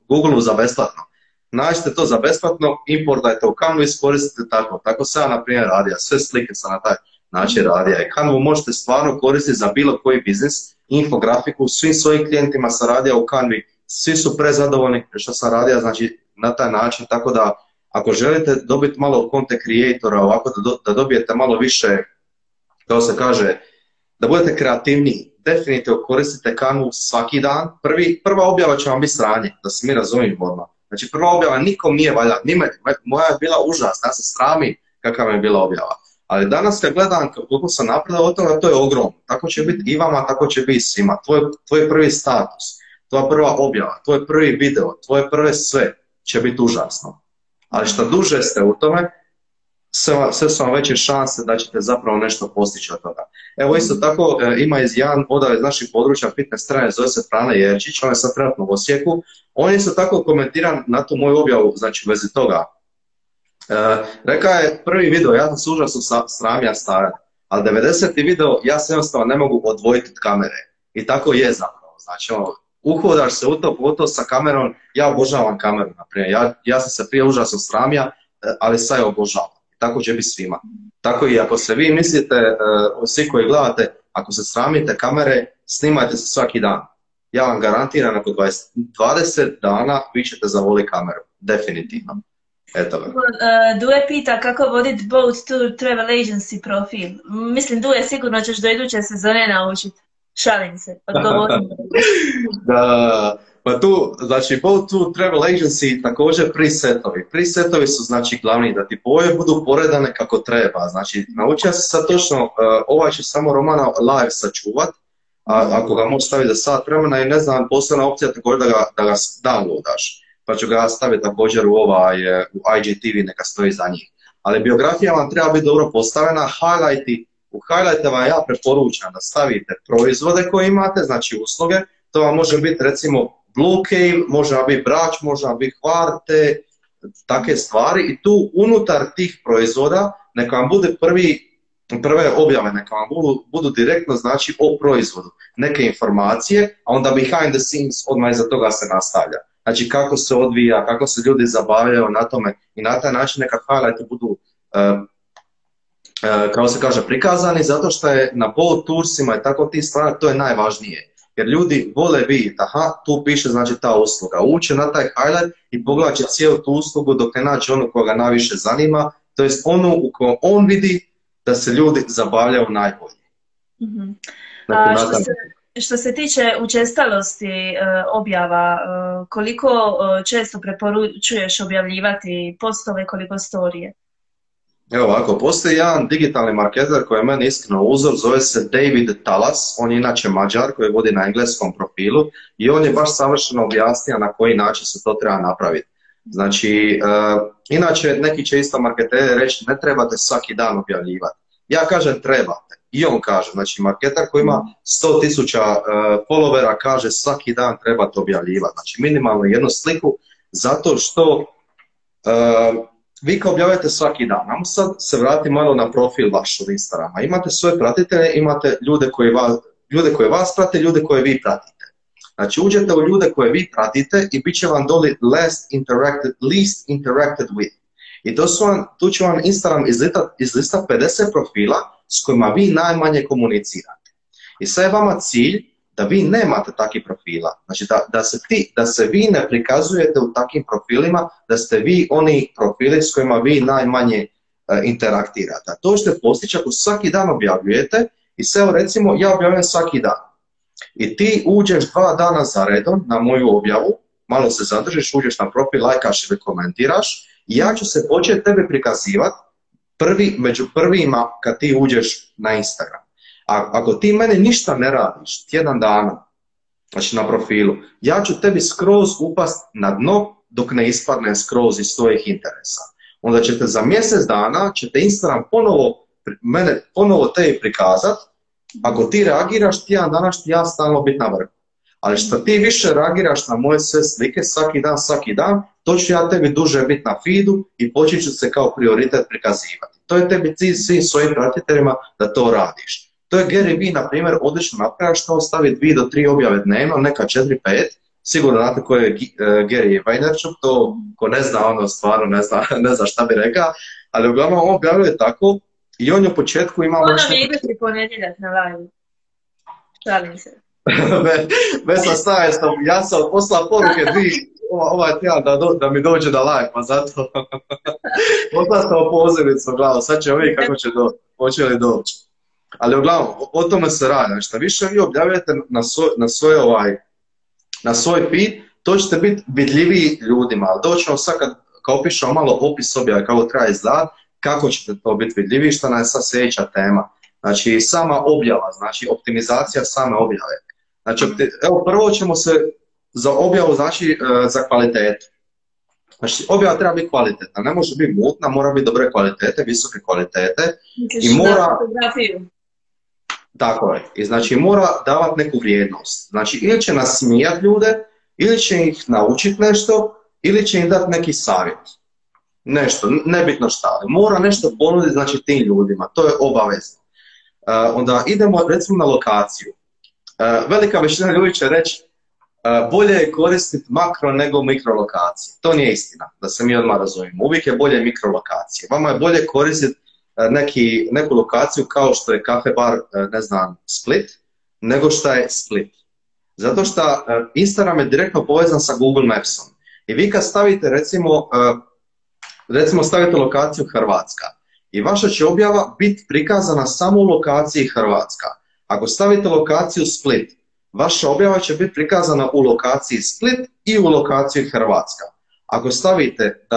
Google-u za besplatno. Nađite to za besplatno, importajte u Canvu i iskoristite tako. Tako sam, na primjer, radija. Sve slike sam na taj način radija. I Canvu možete stvarno koristiti za bilo koji biznis, infografiku, svim svojim klijentima sam radija u Canvi. Svi su prezadovoljni što sam radija, znači na taj način, tako da ako želite dobiti malo content creatora, ovako da dobijete malo više, kao se kaže, da budete kreativniji, definitivno koristite Canvu svaki dan. Prva objava će vam biti sranje, da se mi razumijemo odmah. Znači prva objava nikom nije valja, moja je bila užasna, ja se sramim kakva mi je bila objava. Ali danas kad gledam koliko sam napredao od toga, to je ogromno. Tako će biti i vama, tako će biti svima. Tvoj prvi status, tvoja prva objava, tvoj prvi video, tvoje prve sve će biti užasno. Ali što duže ste u tome, sve su vam veće šanse da ćete zapravo nešto postići od toga. Evo isto tako ima jedan odavde iz naših područja fitness trenera, zove se Frane Jerčić, on je sad trenutno u Osijeku. On je isto tako komentiran na tu moju objavu, znači u vezi toga. Rekao je prvi video, ja sam se užasno sramio stara, ali 90. video ja se jednostavno ne mogu odvojiti od kamere. I tako je zapravo, znači ono, uhodaš se u to, pogotovo sa kamerom, ja obožavam kameru, naprimjer, ja sam se prije užasno sramio, ali sad je obožavam. Tako će biti svima. Tako i ako se vi mislite, svi koji gledate, ako se sramite kamere, snimajte se svaki dan. Ja vam garantiram, nakon 20 dana vi ćete zavoliti kameru. Definitivno. Duje pita kako voditi both to travel agency profil. Mislim, Duje, sigurno ćeš do iduće sezone naučiti. Šalim se, odgovorim. Pa tu, znači, both to travel agency također presetovi. Presetovi su, znači, glavni da ti boje budu poredane kako treba. Znači, naučio se sad točno, ovaj će samo Romana live sačuvat, a ako ga možeš staviti za sat vremena i ne znam, posebna opcija također da ga downloadaš. Pa ću ga staviti također u IGTV, neka stoji za njih. Ali biografija vam treba biti dobro postavljena, highlighti. U highlighte vam ja preporučam da stavite proizvode koje imate, znači usluge. To vam može biti recimo Blue Cave, može vam biti Brač, može vam biti Hvarte, take stvari. I tu unutar tih proizvoda neka vam bude prve objave, neka vam budu direktno znači o proizvodu. Neke informacije, a onda behind the scenes odmah iza toga se nastavlja. Znači kako se odvija, kako se ljudi zabavljaju na tome i na taj način neka highlighti budu kao se kaže prikazani, zato što je na both toursima i tako ti stvari, to je najvažnije. Jer ljudi vole vidjeti, aha, tu piše znači ta usluga, uče na taj highlight i pogledat će cijelu tu uslugu dok ne nađe ono koja ga najviše zanima, to jest ono u kojem on vidi da se ljudi zabavljaju najbolje. Što se tiče učestalosti objava, koliko često preporučuješ objavljivati postove, koliko storije? Evo ovako, postoji jedan digitalni marketer koji je meni iskreno uzor, zove se David Talas, on je inače Mađar koji vodi na engleskom profilu i on je baš savršeno objasnio na koji način se to treba napraviti. Znači, inače neki će isto marketeri reći ne trebate svaki dan objavljivati. Ja kažem trebate i on kaže, znači marketer koji ima 100.000 followera kaže svaki dan trebate objavljivati, znači minimalno jednu sliku, zato što... Vi kao objavljate svaki dan, nam sad se vrati malo na profil vaš u Instagrama. Imate svoje pratitelje, imate ljude koje vas prate, ljude koje vi pratite. Znači uđete u ljude koje vi pratite i bit će vam doli least interacted with. I tu će vam Instagram izlista 50 profila s kojima vi najmanje komunicirate. I sad je vama cilj da vi nemate takvih profila, znači da se vi ne prikazujete u takvim profilima, da ste vi oni profili s kojima vi najmanje interaktirate. To ćete postići ako svaki dan objavljujete i sve, recimo ja objavljam svaki dan i ti uđeš 2 dana za redom na moju objavu, malo se zadržiš, uđeš na profil, lajkaš ili komentiraš i ja ću se početi tebe prikazivati među prvima kad ti uđeš na Instagram. Ako ti meni ništa ne radiš tjedan dana, znači na profilu, ja ću tebi skroz upast na dno dok ne ispadne skroz iz svojih interesa. Onda ćete za mjesec dana, ćete Instagram ponovo tebi prikazat, ako ti reagiraš tjedan dana ću ja stalno biti na vrhu. Ali što ti više reagiraš na moje sve slike svaki dan, to ću ja tebi duže biti na feedu i počet ću se kao prioritet prikazivati. To je tebi cilj svim svojim pratiteljima da to radiš. To je Gary Vee, na primjer, odlično napravio što on stavi 2 do 3 objave dnevno, neka 4-5. Sigurno znate ko je Gary Vaynerchuk, to ko ne zna, ono stvarno ne zna šta bi rekao, ali uglavnom on objavljuje tako i on je u početku imao... Ono mi je igri ponedjeljak na live. Šalim se. Vesna staje, ja sam poslao poruke dvije. Ovaj tjedan da mi dođe da live, pa zato odlastao pozivnicu, glavno, sad ćemo vidjeti kako će doći, hoće li doći. Ali uglavnom, o tome se radi, što više vi objavljate na svoj feed, to ćete biti vidljiviji ljudima, ali doći vam sad kad opišemo malo opis objave, kako treba izgledati, kako ćete to biti vidljiviji, što nam je sad sljedeća tema. Znači, sama objava, znači optimizacija same objave. Znači, evo, prvo ćemo se za objavu, znači za kvalitetu. Znači, objava treba biti kvalitetna, ne može biti mutna, mora biti dobre kvalitete, visoke kvalitete. Misliš na fotografiju? Tako je. I znači mora davati neku vrijednost. Znači, ili će nasmijati ljude, ili će ih naučiti nešto, ili će im dati neki savjet. Nešto, nebitno šta. Mora nešto ponuditi, znači, tim ljudima. To je obavezno. Onda idemo, recimo, na lokaciju. Velika većina ljudi će reći, bolje je koristiti makro nego mikrolokacije. To nije istina, da se mi odmah razumijemo. Uvijek je bolje mikrolokacije. Vama je bolje koristiti neku lokaciju kao što je kafe bar, ne znam, Split, nego što je Split. Zato što Instagram je direktno povezan sa Google Mapsom. I vi kad stavite, recimo, recimo stavite lokaciju Hrvatska i vaša će objava biti prikazana samo u lokaciji Hrvatska. Ako stavite lokaciju Split, vaša objava će biti prikazana u lokaciji Split i u lokaciji Hrvatska. Ako stavite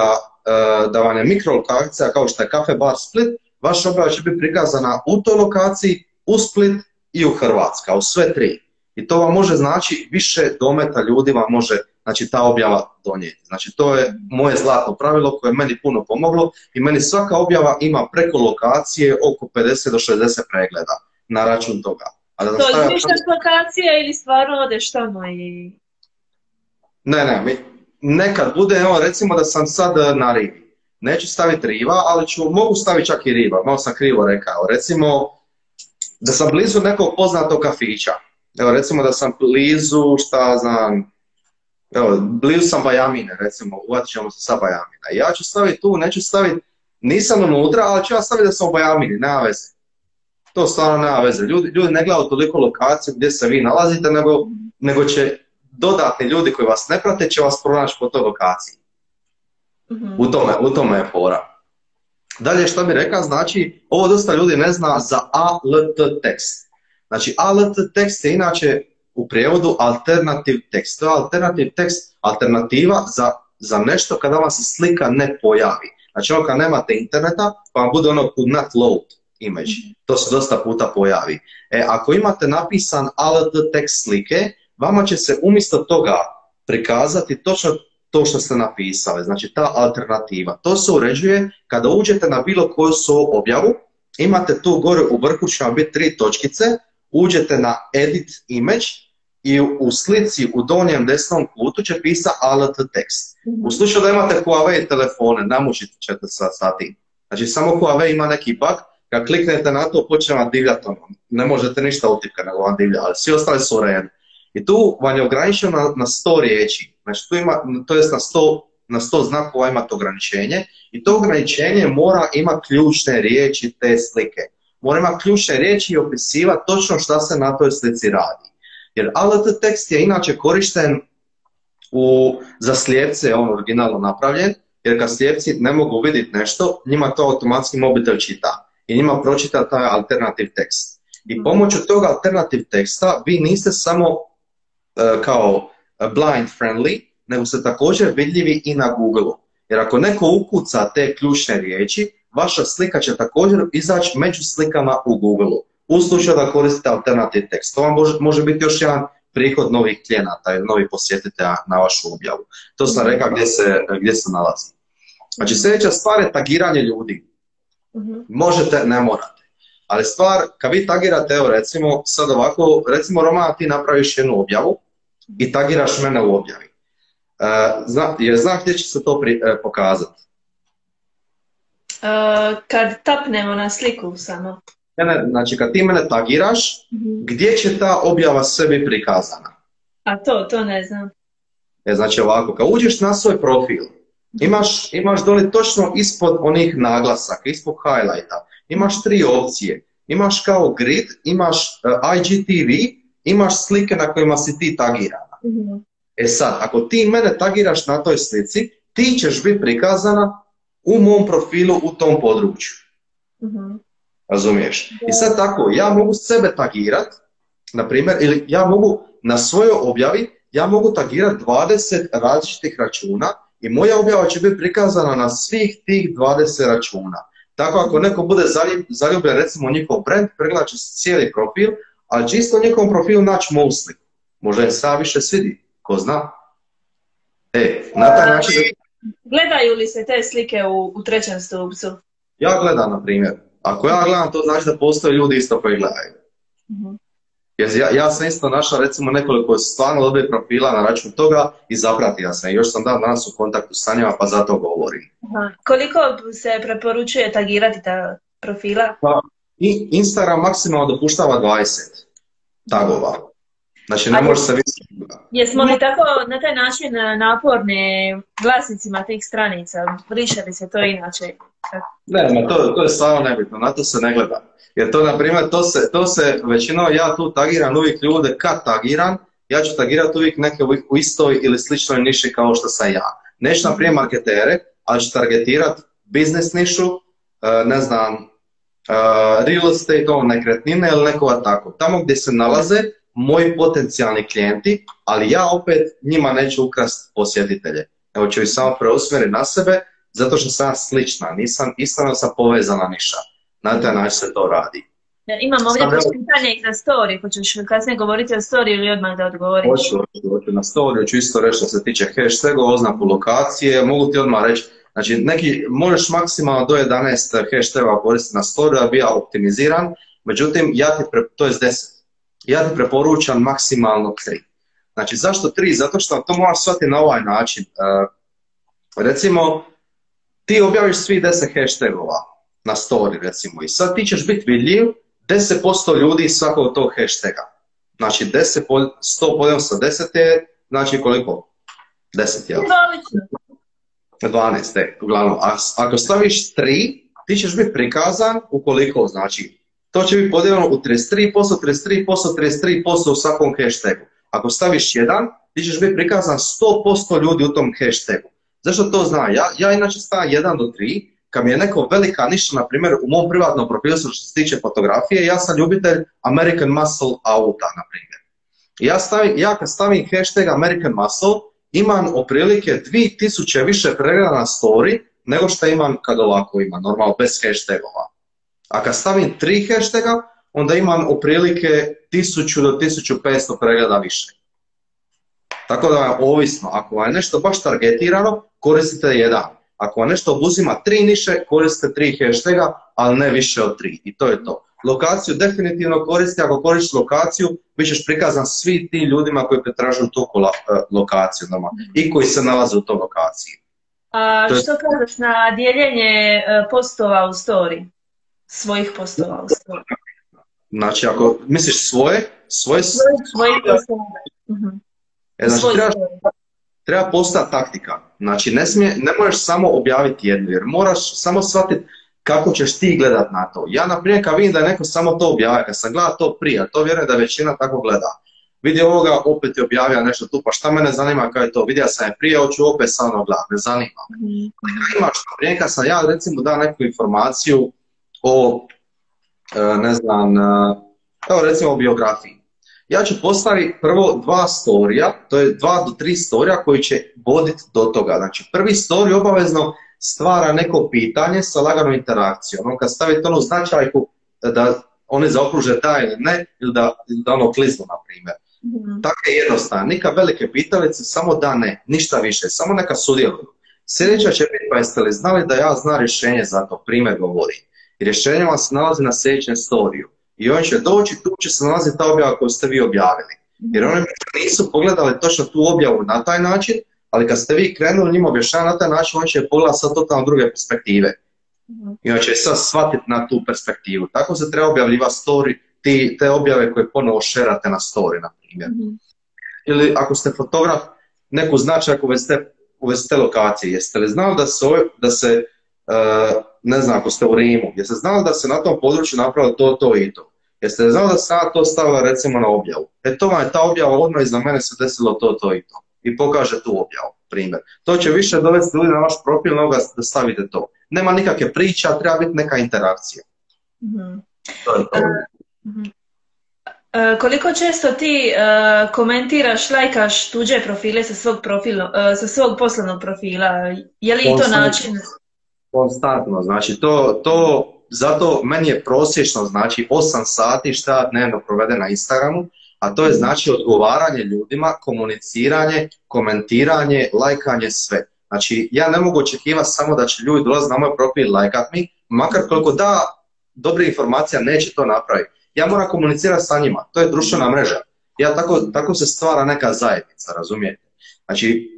da vam je mikrolokacija kao što je Cafe Bar Split, vaša objava će biti prikazana u toj lokaciji, u Split i u Hrvatska, u sve tri. I to vam može znači više dometa ljudima može znači, ta objava donijeti. Znači to je moje zlatno pravilo koje je meni puno pomoglo i meni svaka objava ima preko lokacije oko 50 do 60 pregleda na račun toga. A da to izmišljaš lokacije ili stvarno odeš tamo i... Ne, nekad bude, evo recimo da sam sad na Rivi. Neću staviti Riva, ali mogu staviti čak i Riva, malo sam krivo rekao. Recimo da sam blizu nekog poznatog kafića. Evo, recimo da sam blizu, šta znam, evo, blizu sam Bajamine, recimo, uvatit ćemo se sa Bajamina. Ja ću staviti tu, neću staviti, nisam unutra, ali ću ja staviti da sam u Bajamini, nema veze. To stvarno nema veze. Ljudi ne gledaju toliko lokaciju gdje se vi nalazite, nego će dodatni ljudi koji vas ne prate će vas pronaći po toj lokaciji. U tome je fora. Dalje što bih rekao, znači, ovo dosta ljudi ne zna za ALT tekst. Znači, ALT tekst je inače u prijevodu alternativ tekst. To je alternativ tekst, alternativa za nešto kada vam se slika ne pojavi. Znači, ono kad nemate interneta, pa vam bude ono could not load image. To se dosta puta pojavi. Ako imate napisan ALT tekst slike, vama će se umjesto toga prikazati točno to što ste napisali. Znači, ta alternativa. To se uređuje kada uđete na bilo koju svoju objavu, imate tu gore u vrhu će vam biti 3 točkice, uđete na Edit Image i u slici u donjem desnom kutu će pisati ALT tekst. U slučaju da imate Huawei telefone, namučit ćete se sa tim. Znači samo Huawei ima neki bug, kad kliknete na to počne vam divljati ono. Ne možete ništa utipkati nego vam divlja, ali svi ostali su uredni. I tu vam je ograničeno na 100 riječi, znači tu ima, to jest na 100 znakova imate ograničenje i to ograničenje mora imati ključne riječi te slike. Mora imati ključne riječi i opisivati točno šta se na toj slici radi. Jer ALT tekst je inače korišten za slijepce, on originalno napravljen, jer kad slijepci ne mogu vidjeti nešto, njima to automatski mobitel čita i njima pročita taj alternativ tekst. I pomoću tog alternativ teksta vi niste samo kao blind friendly, nego ste također vidljivi i na Google-u. Jer ako neko ukuca te ključne riječi, vaša slika će također izaći među slikama u Google-u. U slučaju da koristite alternativ tekst. To vam može biti još jedan prihod novih klijenata ili novih posjetitelja na vašu objavu. To sam rekao gdje se nalazi. Znači sljedeća stvar je tagiranje ljudi. Možete, ne morate. Ali stvar, kad vi tagirate, evo recimo, sad ovako, recimo Romana, ti napraviš jednu objavu i tagiraš mene u objavi. Jer znam gdje će se to pokazati? Kad tapnemo na sliku samo. Ne, znači kad ti mene tagiraš, gdje će ta objava sebi prikazana? A to ne znam. Znači ovako, kad uđeš na svoj profil, imaš doli točno ispod onih naglasaka, ispod highlighta, imaš 3 opcije. Imaš kao grid, imaš IGTV, imaš slike na kojima si ti tagirana. Sad, ako ti mene tagiraš na toj slici, ti ćeš biti prikazana u mom profilu u tom području. Razumiješ? I sad tako, ja mogu sebe tagirat, na primjer, ili ja mogu na svojoj objavi, ja mogu tagirat 20 različitih računa i moja objava će biti prikazana na svih tih 20 računa. Tako ako neko bude zaljubljen recimo njihov brand, pregleda će cijeli profil, ali čisto u njihovom profilu naći moju sliku. Možda je sada više svidi. Ko zna? Na taj način... Gledaju li se te slike u 3. stupcu? Ja gledam, na primjer. Ako ja gledam, to znači da postoje ljudi isto koji gledaju. Ja sam isto našao, recimo, nekoliko stvarno dobrih profila na račun toga i zapratila sam. Još sam danas u kontaktu sa njima, pa zato govorim. Koliko se preporučuje tagirati ta profila? Instagram maksimalno dopuštava 20 tagova. Znači, ne može se vidjeti. Jesmo li tako na taj način naporni vlasnicima tih stranica? Briše li se to inače? Ne, to je stvarno nebitno, na to se ne gleda. Jer to, na primjer, to se većinom, ja tu tagiram uvijek ljude kad tagiram, ja ću tagirati uvijek neke u istoj ili sličnoj niši kao što sam ja. Neću, na primjer, marketere, ali ću targetirati biznis nišu, ne znam, real estate, nekretnine ili nekova tako. Tamo gdje se nalaze moji potencijalni klijenti, ali ja opet njima neću ukrasti posjetitelje. Evo ću ih samo preusmjeriti na sebe, zato što sam slična, nisam iskreno sam povezana niša. Na taj način se to radi. Imam ovdje pitanje na story, hoćeš kasnije govoriti o story ili odmah da odgovorim? Hoću na story, ću isto reći što se tiče hashtagova, oznaku lokacije, mogu ti odmah reći, znači neki, možeš maksimalno do 11 hashtagova koristiti na story, da bi ja optimiziran, međutim, to je 10. Ja ti preporučam maksimalno 3. Znači, zašto 3? Zato što to moraš shvatiti na ovaj način. Recimo, ti objaviš svi 10 hashtagova na story, recimo, i sad ti ćeš biti vidljiv 10% ljudi svakog tog hashtaga. Znači, 100 podijeljeno sa 10 je, znači koliko? 10, jel? 12, uglavnom. Ako staviš 3, ti ćeš biti prikazan ukoliko, znači, to će biti podijeljeno u 33%, 33%, 33% u svakom hashtagu. Ako staviš 1, ti ćeš biti prikazan 100% ljudi u tom hashtagu. Zašto to znam? Ja inače stavim 1 do 3, kad mi je neko velika niša, na primjer, u mom privatnom profilu što se tiče fotografije, ja sam ljubitelj American Muscle auta, na primjer. Ja kad stavim hashtag American Muscle, imam oprilike 2000 više pregleda na story nego što imam kad ovako imam, normalno, bez hashtagova. A kad stavim 3 hashtaga, onda imam oprilike 1000 do 1500 pregleda više. Tako da, ovisno, ako vam je nešto baš targetirano, koristite 1. Ako vam nešto obuzima 3 niše, koristite 3 hashtaga, ali ne više od 3. I to je to. Lokaciju definitivno koristi. Ako koristiš lokaciju, bit ćeš prikazan svi ti ljudima koji pretražuju tu lokaciju i koji se nalaze u toj lokaciji. Što kažeš na dijeljenje postova u story? Svojih postova u story? Znači, ako misliš svoje? Svoje postove. Treba postati taktika. Znači, ne možeš samo objaviti jednu, jer moraš samo shvatiti kako ćeš ti gledat na to. Ja, na primjer, kad vidim da je neko samo to objavio, kad sam gleda to prije, to vjerujem da većina tako gleda. Vidi ovoga, opet je objavio nešto tu, pa šta mene zanima kao je to? Vidio sam je prije, hoću opet samo gledat, ne zanima me. Kada imaš, na primjer, kad sam ja, recimo, dao neku informaciju o, ne znam, evo recimo o biografiji. Ja ću postaviti prvo 2 storija, to je 2 do 3 storija koji će voditi do toga. Znači, prvi storij obavezno stvara neko pitanje sa laganom interakcijom. Ono kad stavite onu značajku da one zaokruže da ili ne, ili da ono kliznu, na primjer. Tako je jednostavno. Nika velike pitalice, samo da ne, ništa više, samo neka sudjeluju. Sljedeća će biti, pa jeste li znali da ja znam rješenje za to, primjer govori. I rješenje vam se nalazi na sljedećem storiju. I on će doći, tu će se nalaziti ta objava koju ste vi objavili. Jer oni nisu pogledali točno tu objavu na taj način, ali kad ste vi krenuli njima objašnjava na taj način, on će pogledati sad totalno druge perspektive. I on će sad shvatiti na tu perspektivu. Tako se treba objavljivati story, te objave koje ponovo šerate na story, na primjer. Ili ako ste fotograf, neku značajku uvedete lokacije. Jeste li znali da se, ne znam, ako ste u Rimu, jeste znali da se na tom području napravili to, to i to? Jeste znali da se to stavila recimo na objavu? E to vam je ta objava, odmah iza mene se desilo to, to i to. I pokaže tu objavu, primjer. To će više dovesti ljudi na vaš profil, nego da stavite to. Nema nikakve priča, treba biti neka interakcija. To je to. Koliko često ti komentiraš, lajkaš tuđe profile sa svog poslovnog profila? Je li i to način? Konstantno, znači to, zato meni je prosječno, znači 8 sati šta dnevno provede na Instagramu, a to je znači odgovaranje ljudima, komuniciranje, komentiranje, lajkanje, sve. Znači ja ne mogu očekivati samo da će ljudi dolaziti na moj profil i lajkat mi, makar koliko da dobre informacija neće to napraviti. Ja moram komunicirati sa njima, to je društvena mreža. Ja tako se stvara neka zajednica, razumijete? Znači,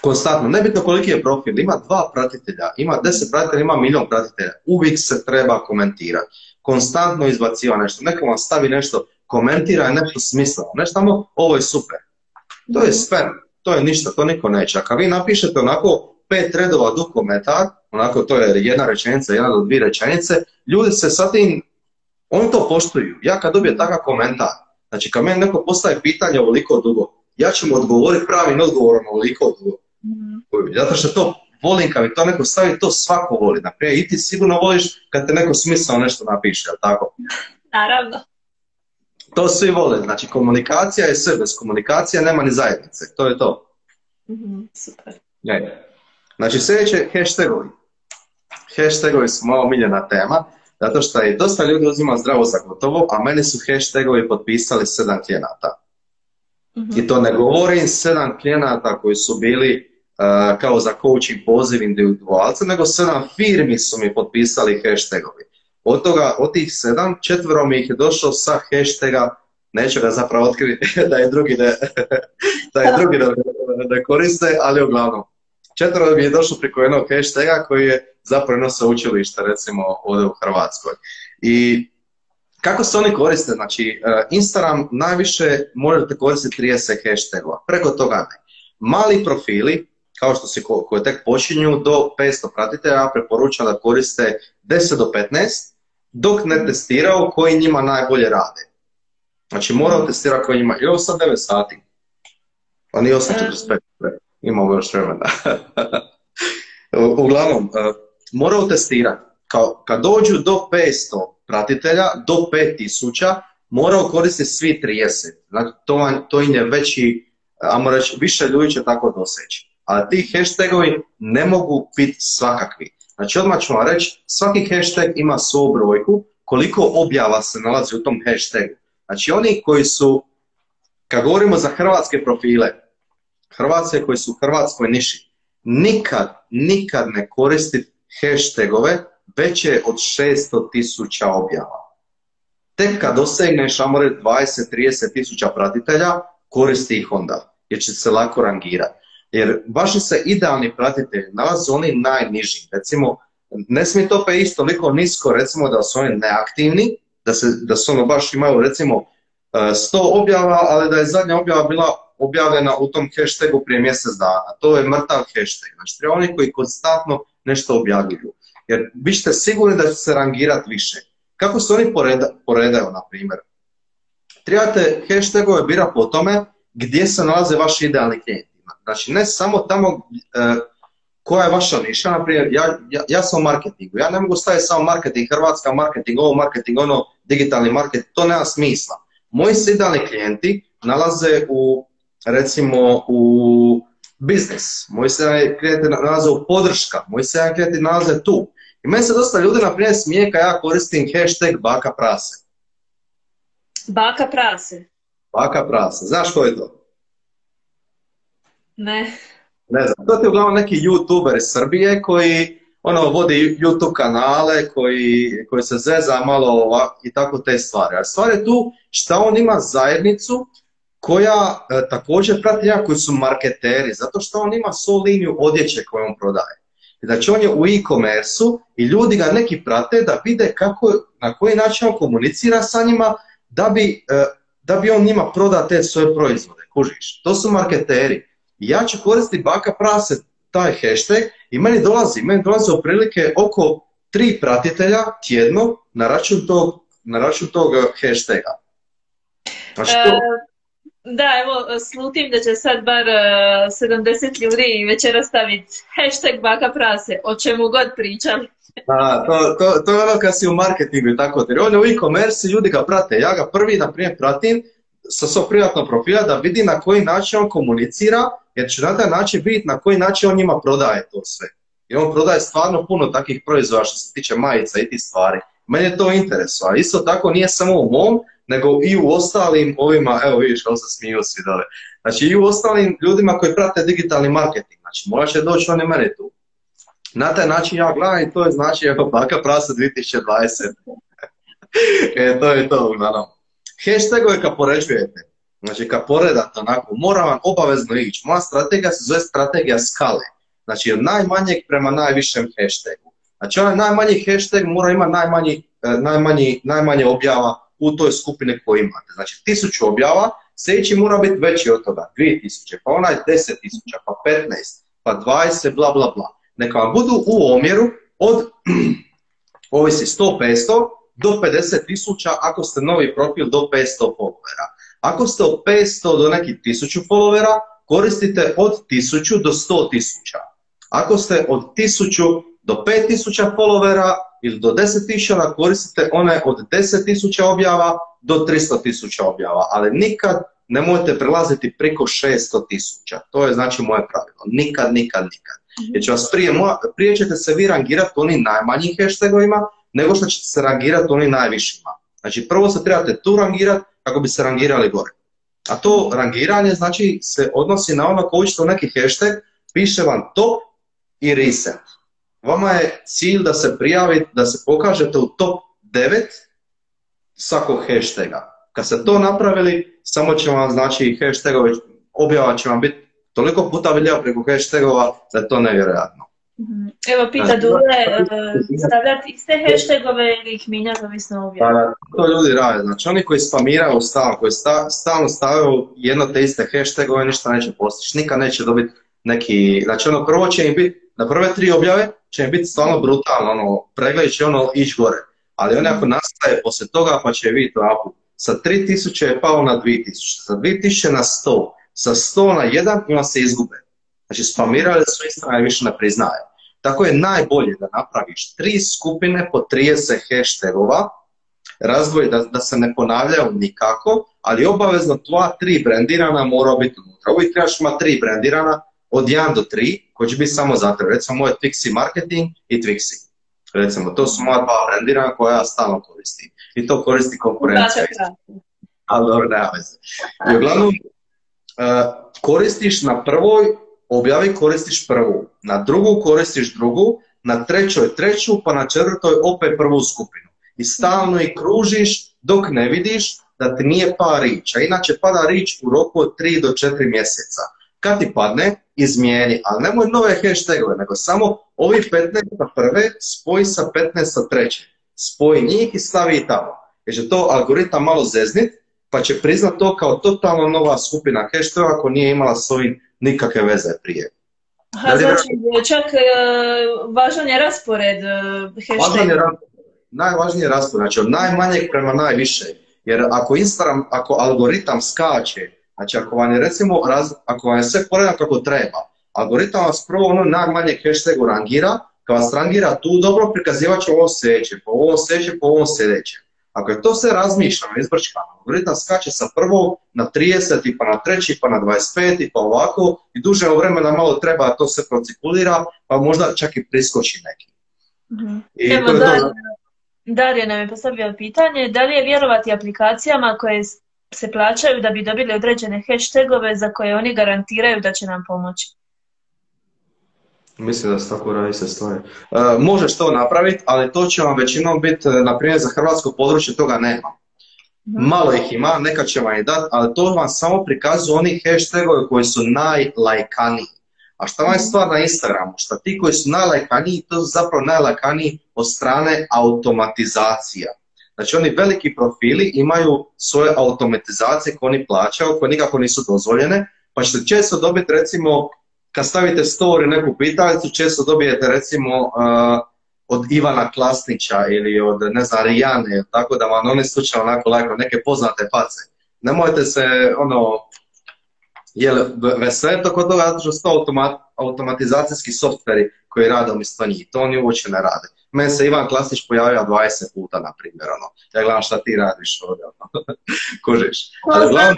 konstantno, nebitno koliki je profil, ima 2 pratitelja, ima 10 pratitelja, ima 1.000.000 pratitelja, uvijek se treba komentirati, konstantno izbaciva nešto, neko vam stavi nešto, komentira je nešto smisleno, nešto samo, ovo je super, to je spam, to je ništa, to niko neće, a kad vi napišete onako 5 redova do komentar, onako to je 1 do 2 rečenice, ljudi se sa tim, oni to poštuju, ja kad dobijem takav komentar, znači kad meni neko postavi pitanje ovoliko dugo, ja ću mu odgovoriti pravim odgovorom ovoliko dugo. Zato što to volim kad mi to neko stavi, to svako voli. Naprijed, i ti sigurno voliš kad te neko smisleno nešto napiše, jel tako? Naravno. To svi vole, znači komunikacija je sve, bez komunikacija nema ni zajednice, to je to. Super. Znači sljedeće, hashtagovi. Hashtagovi su moja omiljena tema, zato što je dosta ljudi uzima zdravo za gotovo, a meni su hashtagovi potpisali 7 klijenata. I to ne govorim 7 klijenata koji su bili kao za coaching poziv individualca, nego 7 firmi su mi potpisali hashtagovi. Od tih 7, 4 mi ih je došlo sa hashtaga, neću ga zapravo otkriti da je drugi ne koriste, ali uglavnom. 4 mi je došlo preko jednog hashtaga koji je zapravo sa učilišta, recimo ovdje u Hrvatskoj. I kako se oni koriste? Znači, Instagram najviše možete koristiti 30 hashtagova, preko toga ne. Mali profili, kao što se koje tek počinju, do 500 pratitelja, preporučam da koriste 10 do 15, dok ne testirao koji njima najbolje rade. Znači, morao testirati koji njima, i ovo sad 9 sati, a nije 8.45, imamo još vremena. Uglavnom, morao testirati, kad dođu do 500 pratitelja, do 5000, morao koristiti svi 30, znači to im je veći, ajmo reći, više ljudi će tako doseći. Ali ti hashtagovi ne mogu biti svakakvi. Znači, odmah ću vam reći, svaki hashtag ima svoju brojku, koliko objava se nalazi u tom hashtagu. Znači, oni koji su, kad govorimo za hrvatske profile, Hrvatske koji su u Hrvatskoj niši, nikad ne koristiti hashtagove veće od 600.000 objava. Tek kad dosegneš, ajmo reći, 20-30.000 pratitelja, koristi ih onda, jer će se lako rangirati. Jer vaši se idealni pratitelji nalaze oni najniži. Recimo, ne smije to pa isto toliko nisko, recimo da su oni neaktivni, da su ono baš imaju recimo 100 objava, ali da je zadnja objava bila objavljena u tom hashtagu prije mjesec dana. To je mrtav hashtag. Znači, treba oni koji konstantno nešto objavljuju. Jer vi ćete sigurni da će se rangirati više. Kako se oni poredaju, na primjer? Trebate hashtagove birati po tome gdje se nalaze vaši idealni klijenti. Znači, ne samo tamo koja je vaša niša, naprimjer, ja sam u marketingu, ja ne mogu staviti samo marketing Hrvatska, marketing ovo, marketing ono, digitalni marketing, to nema smisla. Moji se idealni klijenti nalaze u, recimo, u biznis, moji se idealni klijenti nalaze u podrška, moji se idealni klijenti nalaze tu. I meni se dosta ljudi, naprimjer, smije kad ja koristim hashtag baka prase. Baka prase? Baka prase, znaš ko je to? Ne. Ne znam, to ti je uglavnom neki youtuber iz Srbije koji vodi YouTube kanale, koji se zeza malo i tako te stvari. A stvar je tu šta on ima zajednicu koja također prati njega koji su marketeri, zato što on ima svoju liniju odjeće koju on prodaje. Znači on je u e-commerce-u i ljudi ga neki prate da vide na koji način on komunicira sa njima da bi on njima prodao te svoje proizvode, kužiš. To su marketeri. Ja ću koristiti baka prase, taj hashtag, i meni dolaze otprilike oko 3 pratitelja tjedno na račun tog hashtaga. Da, evo, slutim da će sad bar 70 ljudi večera staviti hashtag baka prase, o čemu god pričam. To je ono kad si u marketingu i tako. On je u e-commerce, ljudi ga prate. Ja ga prvi, na primjer, pratim sa svog privatnog profila da vidi na koji način on komunicira, jer će na taj način vidjeti na koji način on njima prodaje to sve. I on prodaje stvarno puno takvih proizvoda što se tiče majica i tih stvari. Meni je to interesu, a isto tako nije samo u mom, nego i u ostalim ovima, evo vidiš kako se smiju svi dole. Znači i u ostalim ljudima koji prate digitalni marketing, znači morat će doći oni meni tu. Na taj način ja gledam i to je znači evo baka prase 2020. E, to je to, naravno. Hashtagove kad poređujete, znači kad poredate onako, mora vam obavezno ići. Moja strategija se zove strategija skale, znači od najmanjeg prema najvišem hashtagu. Znači onaj najmanji hashtag mora imati najmanje objava u toj skupine koju imate. Znači 1000 objava, sljedeći mora biti veći od toga, 2000, pa onaj 10.000, pa 15, pa 20, bla bla bla. Neka vam budu u omjeru od, ovisi 100-500, do 50.000 ako ste novi profil do 500 followera. Ako ste od 500 do nekih 1000 followera, koristite od 1000 do 100.000. Ako ste od 1000 do 5000 followera ili do 10.000, koristite one od 10.000 objava do 300.000 objava, ali nikad nemojte prelaziti preko 600.000. To je znači moje pravilo. Nikad, nikad, nikad. Jer prije ćete se vi rangirati onim najmanjim hashtagovima nego što ćete se rangirati onim najvišima. Znači prvo se trebate tu rangirati kako bi se rangirali gore. A to rangiranje znači se odnosi na ono ko uđete u neki hashtag, piše vam top i reset. Vama je cilj da se prijavite, da se pokažete u top 9 svakog hashtaga. Kad ste to napravili, samo će vam znači hashtagove, objava će vam biti toliko puta vidljiva preko hashtagova da je to nevjerojatno. Evo pita Dule, stavljati iste hashtagove ili ih minjati ovisno objava? To ljudi rade, znači oni koji spamiraju stalno, koji stalno stavljaju jedno te iste hashtagove, ništa neće postići, nikad neće dobiti neki, znači ono prvo će im biti, na prve 3 objave će im biti stvarno brutalno, ono, pregled će ono ići gore, ali on ako nastaje poslije toga pa će vidjeti ovako, sa 3000 je pao na 2000, sa 2000 na 100, sa 100 na 1 i on se izgube. Znači spamirali su isto najviše ne priznaje. Tako je najbolje da napraviš 3 skupine po 30 hashtagova, razdvoji da se ne ponavljaju nikako, ali obavezno tvoja 3 brandirana mora biti unutra. Uvijek trebaš ima 3 brandirana od 1 do 3 koji će biti samo za tebe. Recimo moje Twixy Marketing i Twixy. Recimo to su moja 2 brandirana koja ja stalno koristim. I to koristi konkurencija. Ali dobro, ne veze. I uglavnom koristiš na prvoj objavi koristiš prvu, na drugu koristiš drugu, na trećoj treću, pa na četvrtoj opet prvu skupinu. I stalno ih kružiš dok ne vidiš da ti nije pao rič, a inače pada rič u roku od 3 do 4 mjeseca. Kad ti padne, izmijeni, ali nemoj nove hashtagove, nego samo ovi 15 sa prve spoji sa 15 sa treće. Spoji njih i stavi i tamo. Jer će to algoritam malo zeznit, pa će priznat to kao totalno nova skupina hashtagova koja nije imala s ovim nikakve veze prije. Aha, znači čak važan je raspored hashtagova. Najvažniji je raspored, znači od najmanjeg prema najviše. Jer ako Instagram, ako algoritam skače, znači ako vam je recimo, ako vam je sve poredan kako treba, algoritam vas prvo ono najmanje hashtagu rangira, kad vas rangira tu dobro prikazivat će ovo sljedeće, po ovo sljedeće, po ovo sljedeće. Ako je to sve razmišljeno, izbrčkano, algoritam skače sa prvog na 30, pa na 3, pa na 25, pa ovako, i duže vremena malo treba da to se procikulira, pa možda čak i priskoči neki. Evo Darija nam je postavila pitanje, da li je vjerovati aplikacijama koje se plaćaju da bi dobili određene hashtagove za koje oni garantiraju da će nam pomoći? Mislim da se tako radi se stvari. Možeš to napraviti, ali to će vam većinom biti, na primjer za hrvatsko područje toga nema. Malo ih ima, neka će vam i dati, ali to vam samo prikazuju oni hashtagove koji su najlajkaniji. A šta vam je stvar na Instagramu? Šta ti koji su najlajkaniji, to su zapravo najlajkaniji od strane automatizacija. Znači oni veliki profili imaju svoje automatizacije koje oni plaćaju, koje nikako nisu dozvoljene, pa ćete često dobiti recimo, kad stavite story neku pitalicu, često dobijete recimo od Ivana Klasnića ili od, ne znam, Rijane, tako da vam oni slučajno onako lajko, neke poznate face. Nemojte se, ono, veseliti oko toga, zato što su to automatizacijski softveri koji rade umjesto njih, to oni uopće ne rade. Meni se Ivan Klasnić pojavio 20 puta, na primjer, ono, ja gledam šta ti radiš ovdje, ono, kužiš. Ali glavno,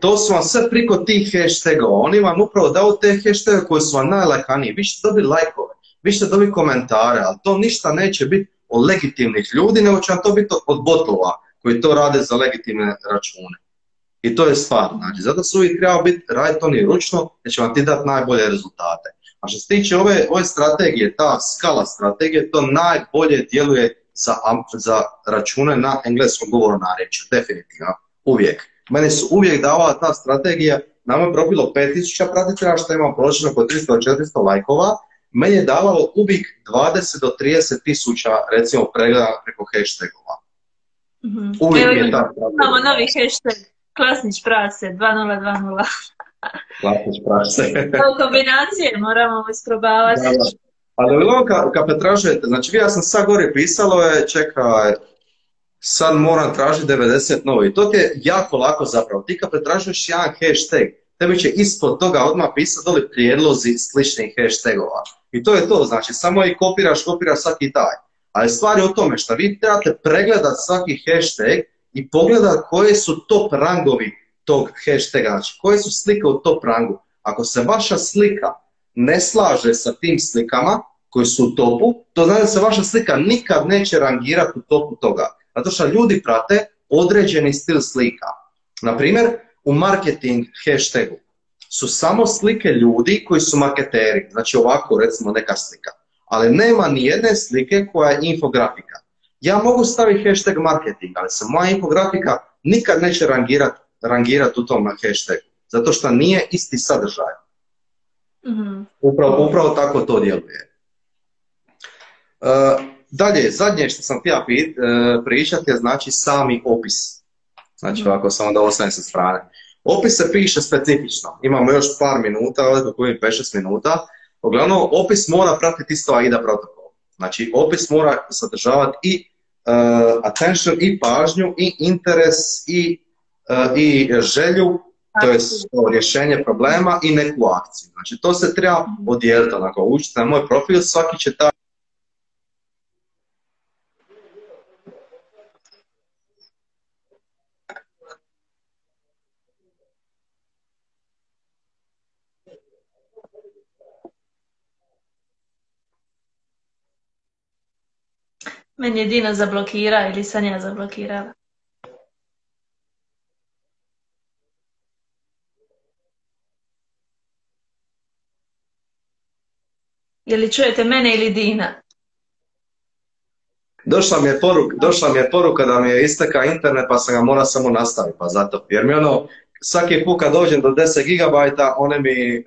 to su vam sve priko tih hashtagova, oni vam upravo dao te hashtagove koji su vam najlajkaniji, vi ćete dobiti lajkove, vi ćete dobiti komentare, ali to ništa neće biti od legitimnih ljudi, nego će vam to biti od botova koji to rade za legitimne račune. I to je stvar, znači, zato su uvijek trebao biti raditi oni ručno, jer će vam ti dati najbolje rezultate. A što se tiče ove strategije, ta skala strategije, to najbolje djeluje za račune na engleskom govoru narječju, definitivno, uvijek. Meni su uvijek davala ta strategija, nama je probilo 5000 pratitelja, što imam prosječno oko 300-400 lajkova, meni je davalo uvijek 20 do 30 000, recimo, pregleda preko hashtagova. Uvijek je ta strategija. Imamo novi hashtag, Klasnić prase, 2020. Klasnić prase. To kombinacije moramo isprobavati. Ali bilo kad pretražujete, znači ja sam sad gore pisalo je, čekaj, sad moram tražiti 90 novi. To ti je jako lako zapravo. Ti kad pretražuješ jedan hashtag, tebi će ispod toga odmah pisati doli prijedlozi sličnih hashtagova. I to je to, znači samo i kopiraš svaki taj. Ali stvar je u tome što vi trebate pregledati svaki hashtag i pogledati koje su top rangovi tog hashtaga, znači koje su slike u top rangu. Ako se vaša slika ne slaže sa tim slikama koji su u topu, to znači da se vaša slika nikad neće rangirati u topu toga. Zato što ljudi prate određeni stil slika. Naprimjer, u marketing hashtagu su samo slike ljudi koji su marketeri. Znači ovako, recimo, neka slika. Ali nema ni jedne slike koja je infografika. Ja mogu staviti hashtag marketing, ali se moja infografika nikad neće rangirati u tom hashtagu. Zato što nije isti sadržaj. Upravo tako to djeluje. Dalje, zadnje što sam htio pričati je znači sami opis. Znači ovako, samo da ostanem sa strane. Opis se piše specifično. Imamo još par minuta, kako je 5-6 minuta. Uglavnom, opis mora pratiti isto AIDA protokol. Znači, opis mora sadržavati i attention, i pažnju, i interes, i želju, to je rješenje problema i neku akciju. Znači, to se treba odijeliti. Onako, učite na moj profil, svaki će taj... Meni je Dina zablokira ili sam ja zablokirala. Je li čujete mene ili Dina? Došla mi je poruka da mi je isteka internet pa sam ga mora samo nastaviti, pa zato. Jer mi ono, svaki put kad dođem do 10 gigabajta, one mi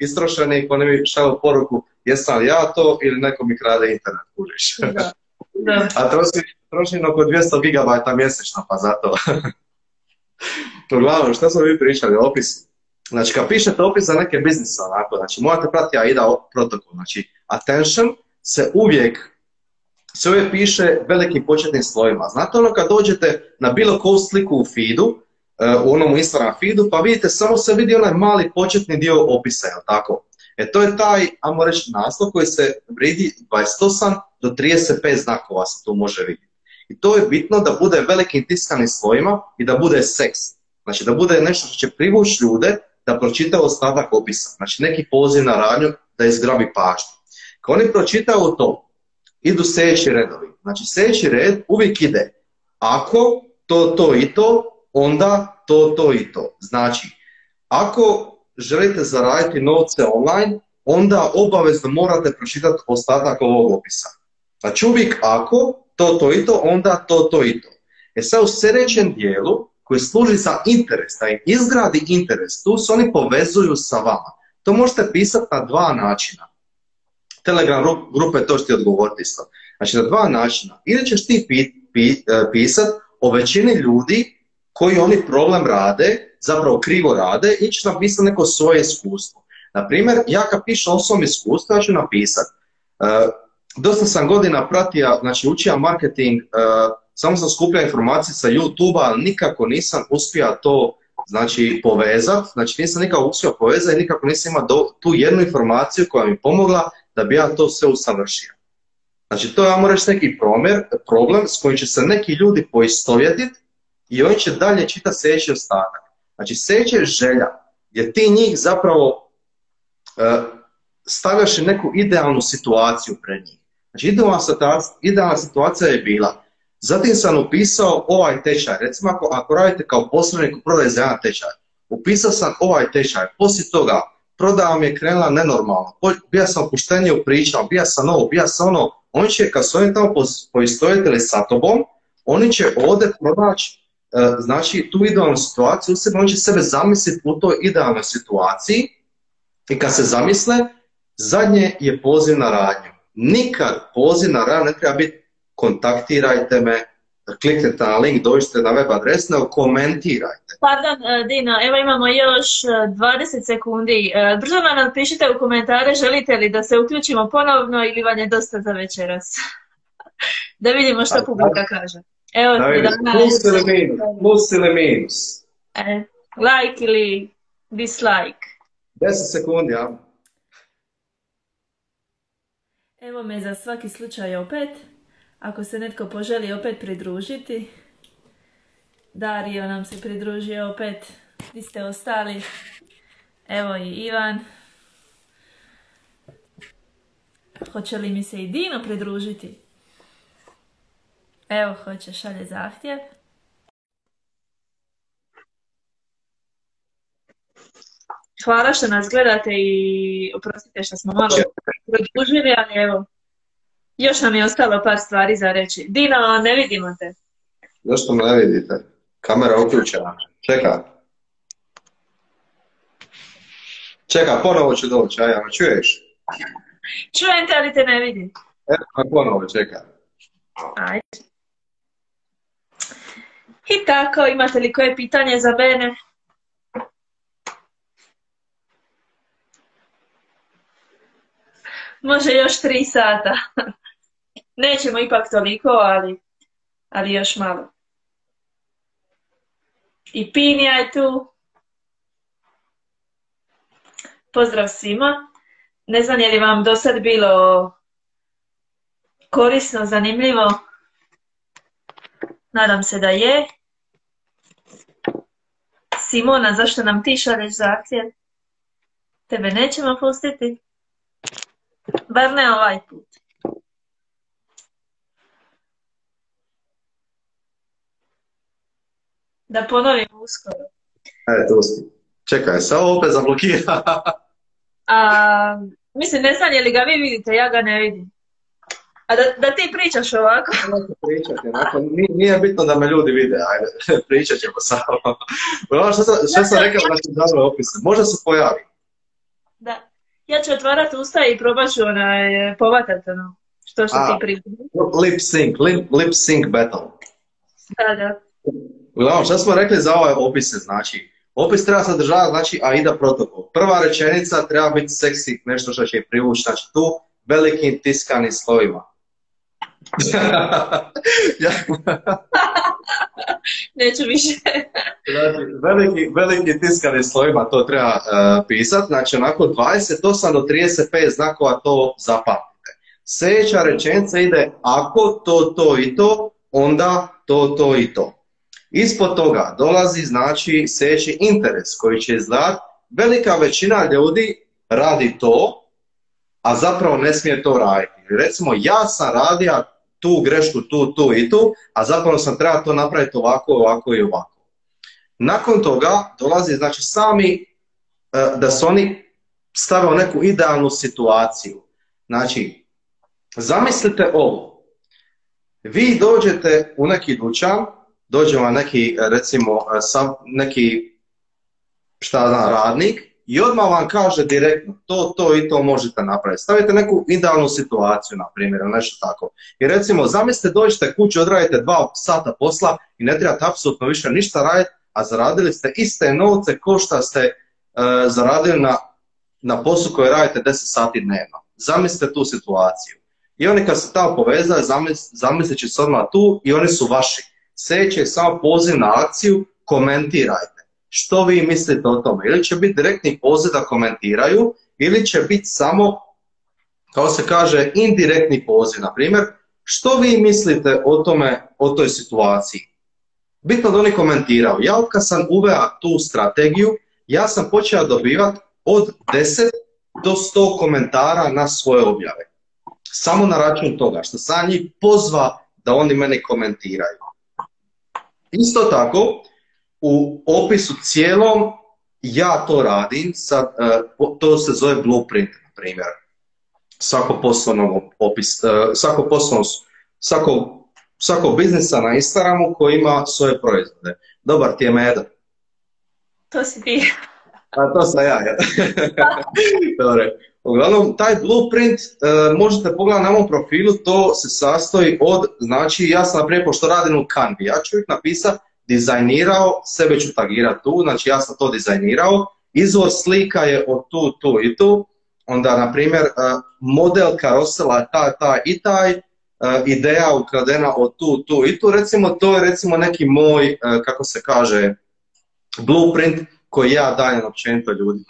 istrošeni, one mi šalju poruku jesam li ja to ili neko mi krade internet, kužiš. Da. Da. A trošim oko 200 gigabajta mjesečno, pa zato. Uglavnom, što smo vi pričali o opisu? Znači, kad pišete opis za neke biznise, onako, znači, morate pratiti AIDA protokol. Znači, attention se uvijek piše velikim početnim slojima. Znate ono kad dođete na bilo koju sliku u feedu, u onom Instagram feedu, pa vidite, samo se vidi onaj mali početni dio opisa, jel tako? E to je taj, ajmo reći, naslov koji se vidi 28 do 35 znakova se tu može vidjeti. I to je bitno da bude velikim tiskanim slojima i da bude seksi. Znači da bude nešto što će privući ljude da pročita ostatak opisa. Znači neki poziv na radnju da izgrabi pažnju. Kad oni pročitaju to, idu sljedeći redovi. Znači sljedeći red uvijek ide ako to i to, onda to i to. Znači, ako želite zaraditi novce online, onda obavezno morate pročitati ostatak ovog opisa. Znači uvijek ako to i to, onda to i to. E sad u sljedećem dijelu koji služi za interes, da im izgradi interes, tu se oni povezuju sa vama. To možete pisati na dva načina. Telegram grupe to što ti odgovoriti isto. Znači na dva načina. Ili ćeš ti pisati o većini ljudi koji oni problem rade, zapravo krivo rade, i ću napisati neko svoje iskustvo. Naprimjer, ja kad pišem o svom iskustvu, ja ću napisati. Dosta sam godina pratio, znači učio marketing, samo sam skupljao informacije sa YouTube-a, ali nikako nisam uspio to znači povezati, znači nisam nikako uspio povezati i nikako nisam imao tu jednu informaciju koja mi pomogla da bi ja to sve usavršio. Znači to je, ja moram reći, neki problem s kojim će se neki ljudi poistovjetiti i oni će dalje čitati sljedeći ostatak. Znači sljedeća je želja, jer ti njih zapravo stavljaš neku idealnu situaciju pred njih. Znači idealna situacija je bila. Zatim sam upisao ovaj tečaj, recimo ako radite kao posrednik u prodaji za jedan tečaj, upisao sam ovaj tečaj, poslije toga prodaja mi je krenula nenormalno, bija sam opuštenije u pričama, bija sam ovo, bija sam ono, oni će kad su oni tamo poistovjetili sa tobom, oni će ovdje pronaći znači tu idealnu situaciju u sebi, oni će sebe zamisliti u toj idealnoj situaciji i kad se zamisle, zadnje je poziv na radnju. Nikad poziv na radnju ne treba biti kontaktirajte me, kliknete na link, dođite na web adres, ne komentirajte. Pardon, Dino, evo imamo još 20 sekundi. Brzo nam pišite u komentare, želite li da se uključimo ponovno ili vam je dosta za večeras? Da vidimo što publika kaže. Evo, plus ili minus. Like ili Dislike. 10 sekund, ja. Evo me za svaki slučaj opet. Ako se netko poželi opet pridružiti. Dario nam se pridružio opet. Gdje ste ostali? Evo i Ivan. Hoće li mi se i Dino pridružiti? Evo, hoće, šalje zahtjev. Hvala što nas gledate i oprostite što smo malo produžili, ali evo, još nam je ostalo par stvari za reći. Dino, ne vidimo te. Zašto me ne vidite? Kamera uključena. Čeka. Čeka, ponovo ću doći, Aja, me čuješ? Čujem te, ali te ne vidim. Evo, ponovo čeka. Ajde. I tako, imate li koje pitanje za mene? Može još 3 sata. Nećemo ipak toliko, ali još malo. I Pinija je tu. Pozdrav svima. Ne znam je li vam do sad bilo korisno, zanimljivo. Nadam se da je. Simona, zašto nam ti šalješ zahtjev? Tebe nećemo pustiti. Bar ne ovaj put. Da ponovim uskoro. Čekaj, samo opet zablokira. Mislim, ne znam je li ga vi vidite, ja ga ne vidim. A da ti pričaš ovako? Pričati, onako. Nije bitno da me ljudi vide, ajde. Pričat ćemo samo. Što sam rekao da ću davno opise? Možda se pojavi. Da. Ja ću otvarati usta i probat ću povatat ono što ti pričaš. Lip sync battle. Da, da. Uglavnom, što smo rekli za ove opise, znači, opis treba sadržavati, znači, AIDA protokol. Prva rečenica treba biti seksi, nešto što će je privući, znači tu, velikim tiskanim slovima. Neću više. Veliki tiskanim slovima to treba pisati, znači onako 28 do 35 znakova to zapamtite. Sljedeća rečenica ide ako to, to i to, onda to, to i to. Ispod toga dolazi znači sljedeći interes koji će izgledati velika većina ljudi radi to, a zapravo ne smije to raditi. Recimo, ja sam radio tu grešku, tu i tu, a zapravo sam trebao to napraviti ovako, ovako i ovako. Nakon toga dolazi, znači, sami da su oni stavili neku idealnu situaciju. Znači, zamislite ovo. Vi dođete u neki dućan, dođe vam neki, recimo, neki, šta znam, radnik, i odmah vam kaže direktno to, to i to možete napraviti. Stavite neku idealnu situaciju, na primjer, ili nešto tako. I recimo, zamislite, dođete kući, odradite 2 sata posla i ne trebate apsolutno više ništa raditi, a zaradili ste iste novce ko što ste zaradili na poslu koju radite 10 sati dnevno. Zamislite tu situaciju. I oni kad se tamo povezaju, zamislit će se odmah tu i oni su vaši. Sljedeći je samo poziv na akciju, komentirajte. Što vi mislite o tome? Ili će biti direktni poziv da komentiraju, ili će biti samo, kao se kaže, indirektni poziv. Naprimjer, što vi mislite o tome, o toj situaciji? Bitno da oni komentiraju. Ja od kad sam uveo tu strategiju, ja sam počeo dobivati od 10 do 100 komentara na svoje objave. Samo na račun toga što sam njih pozva da oni meni komentiraju. Isto tako, u opisu cijelom ja to radim, to se zove blueprint, na primjer. Svako biznisa na Instagramu koji ima svoje proizvode. Dobar ti je meda. To si ti. A to sam ja. Uglavnom, taj blueprint možete pogledati na mom profilu, to se sastoji od, znači ja sam prije pošto radim u Canvi, ja ću ih napisati dizajnirao, sebe ću tagirati tu, znači ja sam to dizajnirao, izvor slika je od tu, tu i tu, onda, na primjer, model karosela je taj i taj, ideja ukradena od tu, tu i tu, recimo, to je recimo neki moj, kako se kaže, blueprint koji ja dajem općenito ljudima.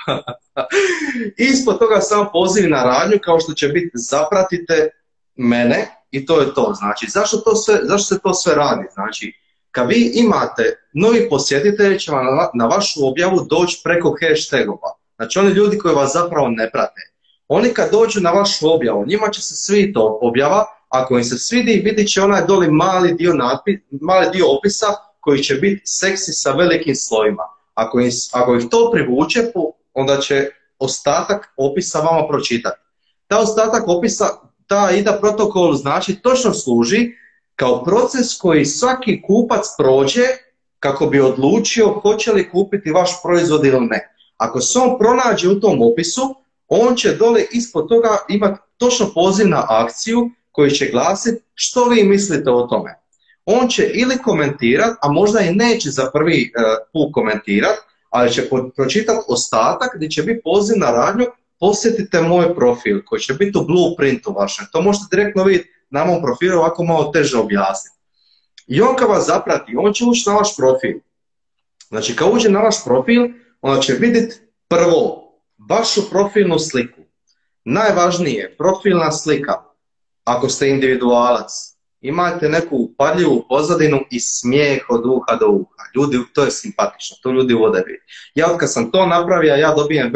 Ispod toga sam poziv na radnju kao što će biti zapratite mene i to je to. Znači, zašto se to sve radi? Znači, kad vi imate novi posjetitelji će vam na vašu objavu doći preko hashtagova. Znači, oni ljudi koji vas zapravo ne prate. Oni kad dođu na vašu objavu, njima će se svi to objava, ako im se svidi, vidit će onaj doli mali dio opisa koji će biti seksi sa velikim slovima. Ako ih to privuče, onda će ostatak opisa vama pročitati. Ta ostatak opisa, ta IDA protokol, znači točno služi kao proces koji svaki kupac prođe kako bi odlučio hoće li kupiti vaš proizvod ili ne. Ako se on pronađe u tom opisu, on će dole ispod toga imati točno poziv na akciju koji će glasiti što vi mislite o tome. On će ili komentirati, a možda i neće za prvi put komentirati, ali će pročitati ostatak gdje će biti poziv na radnju, posjetite moj profil koji će biti u blueprintu vašem. To možete direktno vidjeti na mom profilu, ovako malo teže objasniti. I on kad vas zaprati, on će ući na vaš profil. Znači kad uđe na vaš profil, onda će vidjeti prvo vašu profilnu sliku. Najvažnije, profilna slika. Ako ste individualac, imajte neku upadljivu pozadinu i smijeh od uha do uha. Ljudi, to je simpatično, to ljudi vode vidi. Ja kad sam to napravio, ja dobijem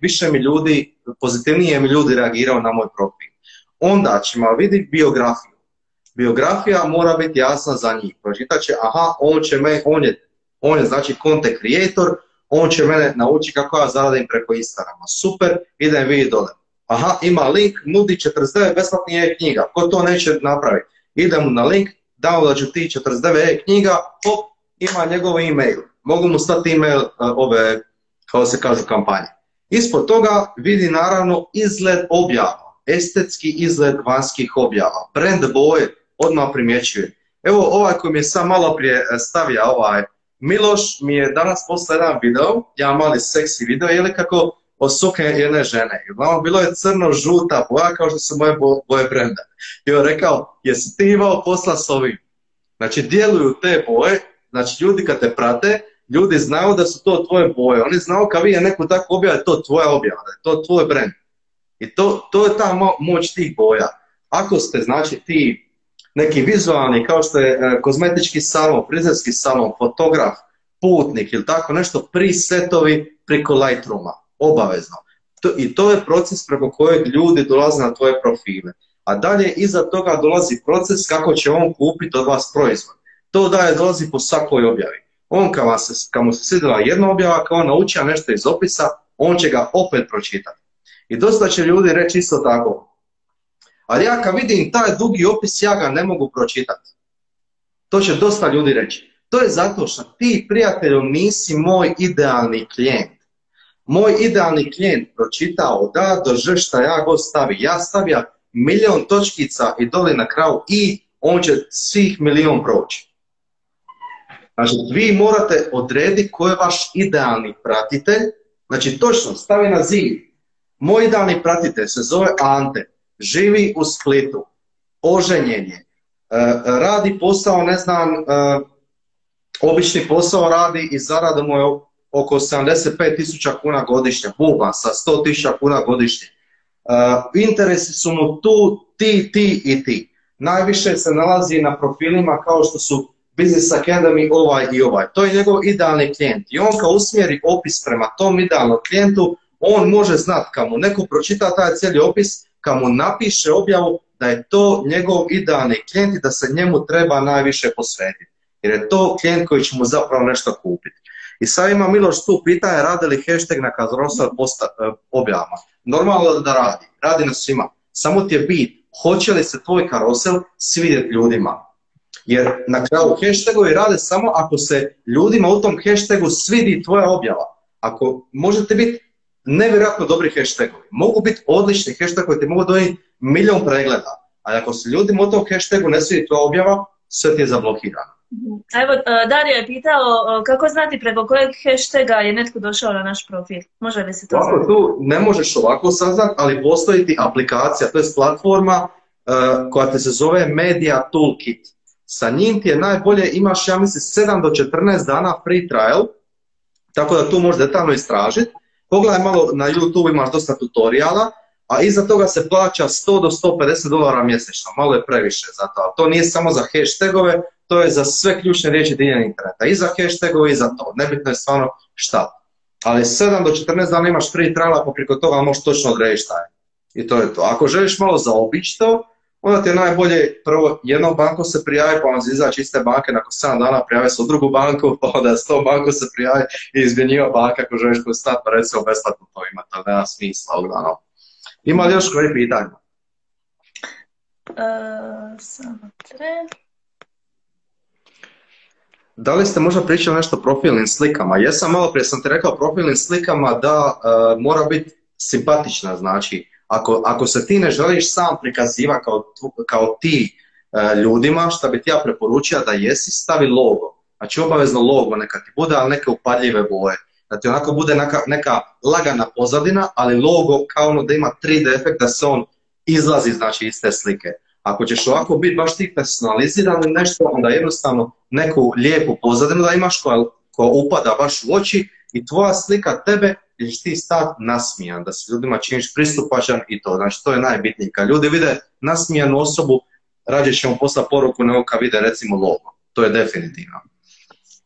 više mi ljudi, pozitivnije mi ljudi reagirao na moj profil. Onda ćemo vidjeti biografiju. Biografija mora biti jasna za njih. Pročitat će, aha, on je znači content creator, on će mene naučiti kako ja zaradim preko Instagrama. Super, idem vidjeti dole. Aha, ima link, nudi 49 besplatnih e-knjiga. Ko to neće napraviti? Idem na link, downloadat ti 49 e-knjiga, hop, ima njegov e-mail. Mogu mu stati e-mail ove, kao se kažu, kampanje. Ispod toga vidi naravno izgled objava, estetski izgled vanjskih objava. Brand boje odmah primjećuje. Evo ovaj koji mi je sam malo prije stavio ovaj, Miloš mi je danas poslao jedan video, jedan mali seksi video, je li kako osuke jedne žene. Uglavnom, bilo je crno-žuta boja kao što su moje boje brenda. I on rekao, jesi ti imao posla s ovim? Znači, djeluju te boje, znači ljudi kad te prate, ljudi znaju da su to tvoje boje. Oni znaju kad vide neku takvu objavu, da je to tvoja objava, da je to tvoj brend. I to je ta moć tih boja. Ako ste, znači, ti neki vizualni, kao što je kozmetički salon, frizerski salon, fotograf, putnik ili tako nešto, presetovi preko Lightrooma, obavezno. I to je proces preko kojeg ljudi dolaze na tvoje profile. A dalje iza toga dolazi proces kako će on kupiti od vas proizvod. To dalje dolazi po svakoj objavi. On kad mu se svidjela jedna objava, kad on naučio nešto iz opisa, on će ga opet pročitati. I dosta će ljudi reći isto tako. Ali ja kad vidim taj dugi opis, ja ga ne mogu pročitati. To će dosta ljudi reći. To je zato što ti, prijatelju, nisi moj idealni klijent. Moj idealni klijent pročitao od A do Ž šta ja god stavi. Ja stavljam milion točkica i dole na kraju i on će svih milion proći. Znači, vi morate odrediti ko je vaš idealni pratitelj. Znači, točno, stavi na zid. Moj idealni pratitelj se zove Ante. Živi u Splitu, oženjen je, radi posao, ne znam, obični posao radi i zarada mu je oko 75.000 kuna godišnje, buban sa 100.000 kuna godišnje. Interesi su mu tu, ti i ti. Najviše se nalazi na profilima kao što su Business Academy, ovaj i ovaj. To je njegov idealni klijent i on kao usmjeri opis prema tom idealnom klijentu, on može znati kad mu neko pročita taj cijeli opis, kad mu napiše objavu da je to njegov idealni klijent i da se njemu treba najviše posvetiti. Jer je to klijent koji će mu zapravo nešto kupiti. I sad ima Miloš tu pitanje, radi li hashtag na kadrovstvu objavama. Normalno da radi, radi na svima. Samo ti je bit, hoće li se tvoj karosel svidjeti ljudima. Jer na kraju hashtagovi rade samo ako se ljudima u tom hashtagu svidi tvoja objava. Ako možete biti nevjerojatno dobri hashtagovi. Mogu biti odlični hashtag koji ti mogu donijeti milion pregleda, ali ako se ljudima u tom hashtagu ne svidi tvoja objava, sve ti je zablokirano. Evo, Dario je pitao kako znati preko kojeg hashtaga je netko došao na naš profil. Može li se to znati? Tu ne možeš ovako saznat, ali postoji ti aplikacija, to je platforma koja te se zove Media Toolkit. Sa njim ti je najbolje, imaš ja mislim 7 do 14 dana free trial, tako da tu možeš detaljno istražiti. Pogledaj malo, na YouTube imaš dosta tutoriala, a iza toga se plaća 100 do 150 dolara mjesečno, malo je previše za to. To nije samo za hashtagove, to je za sve ključne riječi diljem interneta, i za hashtagove i za to, nebitno je stvarno šta. Ali 7 do 14 dana imaš free trial, pa preko toga možeš točno odrediti šta je. I to je to. Ako želiš malo zaobići to, onda ti je najbolje prvo jednom bankom se prijavi, pa onda izaći iz te banke, nakon 7 dana prijavi se u drugu banku, pa onda s tom bankom se prijavi i izmjenjiva banka ako želiš postati, pa recimo besplatno to ima, to nema smisla uglavnom. Ima li još koji pitanje? Samo tren. Da li ste možda pričali nešto o profilnim slikama? Jesam, malo prije sam ti rekao profilnim slikama da mora biti simpatična, znači ako se ti ne želiš sam prikaziva kao ti ljudima, što bi ti ja preporučio da jesi, stavi logo. Znači obavezno logo, neka ti bude, ali neke upadljive boje. Da ti onako bude neka lagana pozadina, ali logo kao ono da ima 3D efekt, da se on izlazi znači iz te slike. Ako ćeš ovako biti baš ti personaliziran ili nešto, onda jednostavno neku lijepu pozadinu da imaš koja upada baš u oči i tvoja slika tebe, gdje ćeš ti stati nasmijan, da se ljudima činiš pristupačan i to. Znači, to je najbitnije. Kad ljudi vide nasmijanu osobu, rađe ćemo poslati poruku nego kad vide, recimo, logo. To je definitivno.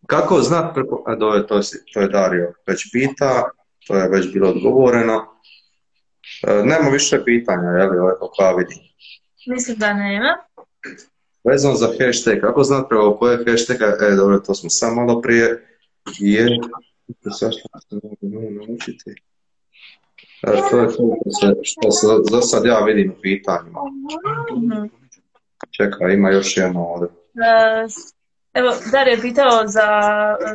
Kako znat... To je Dario već pita, to je već bilo odgovoreno. Nema više pitanja, je li, ovako koja vidim? Mislim da nema. Vezano za hashtag. Kako znat prvo koje hashtaga? Dobro, to smo samo malo prije. Zašto se mogu naučiti? To je što se za sad ja vidim u pitanjima. Čekaj, ima još jedno ovdje. Evo, Dar je pitao za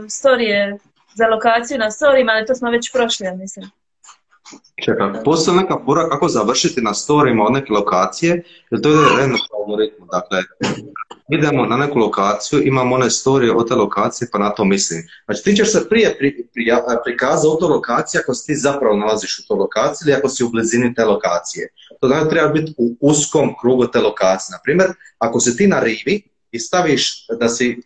storije, za lokaciju na storijima, ali to smo već prošli, mislim. Čekaj, postoji neka pura kako završiti na storijima od neke lokacije, jer to je redno algoritmu. Dakle, idemo na neku lokaciju, imamo one storije od te lokacije, pa na to mislim. Znači, ti ćeš se prije prikazati u toj lokaciji ako ti zapravo nalaziš u toj lokaciji ili ako si u blizini te lokacije. To znači treba biti u uskom krugu te lokacije. Naprimjer, ako si ti na rivi i staviš da si,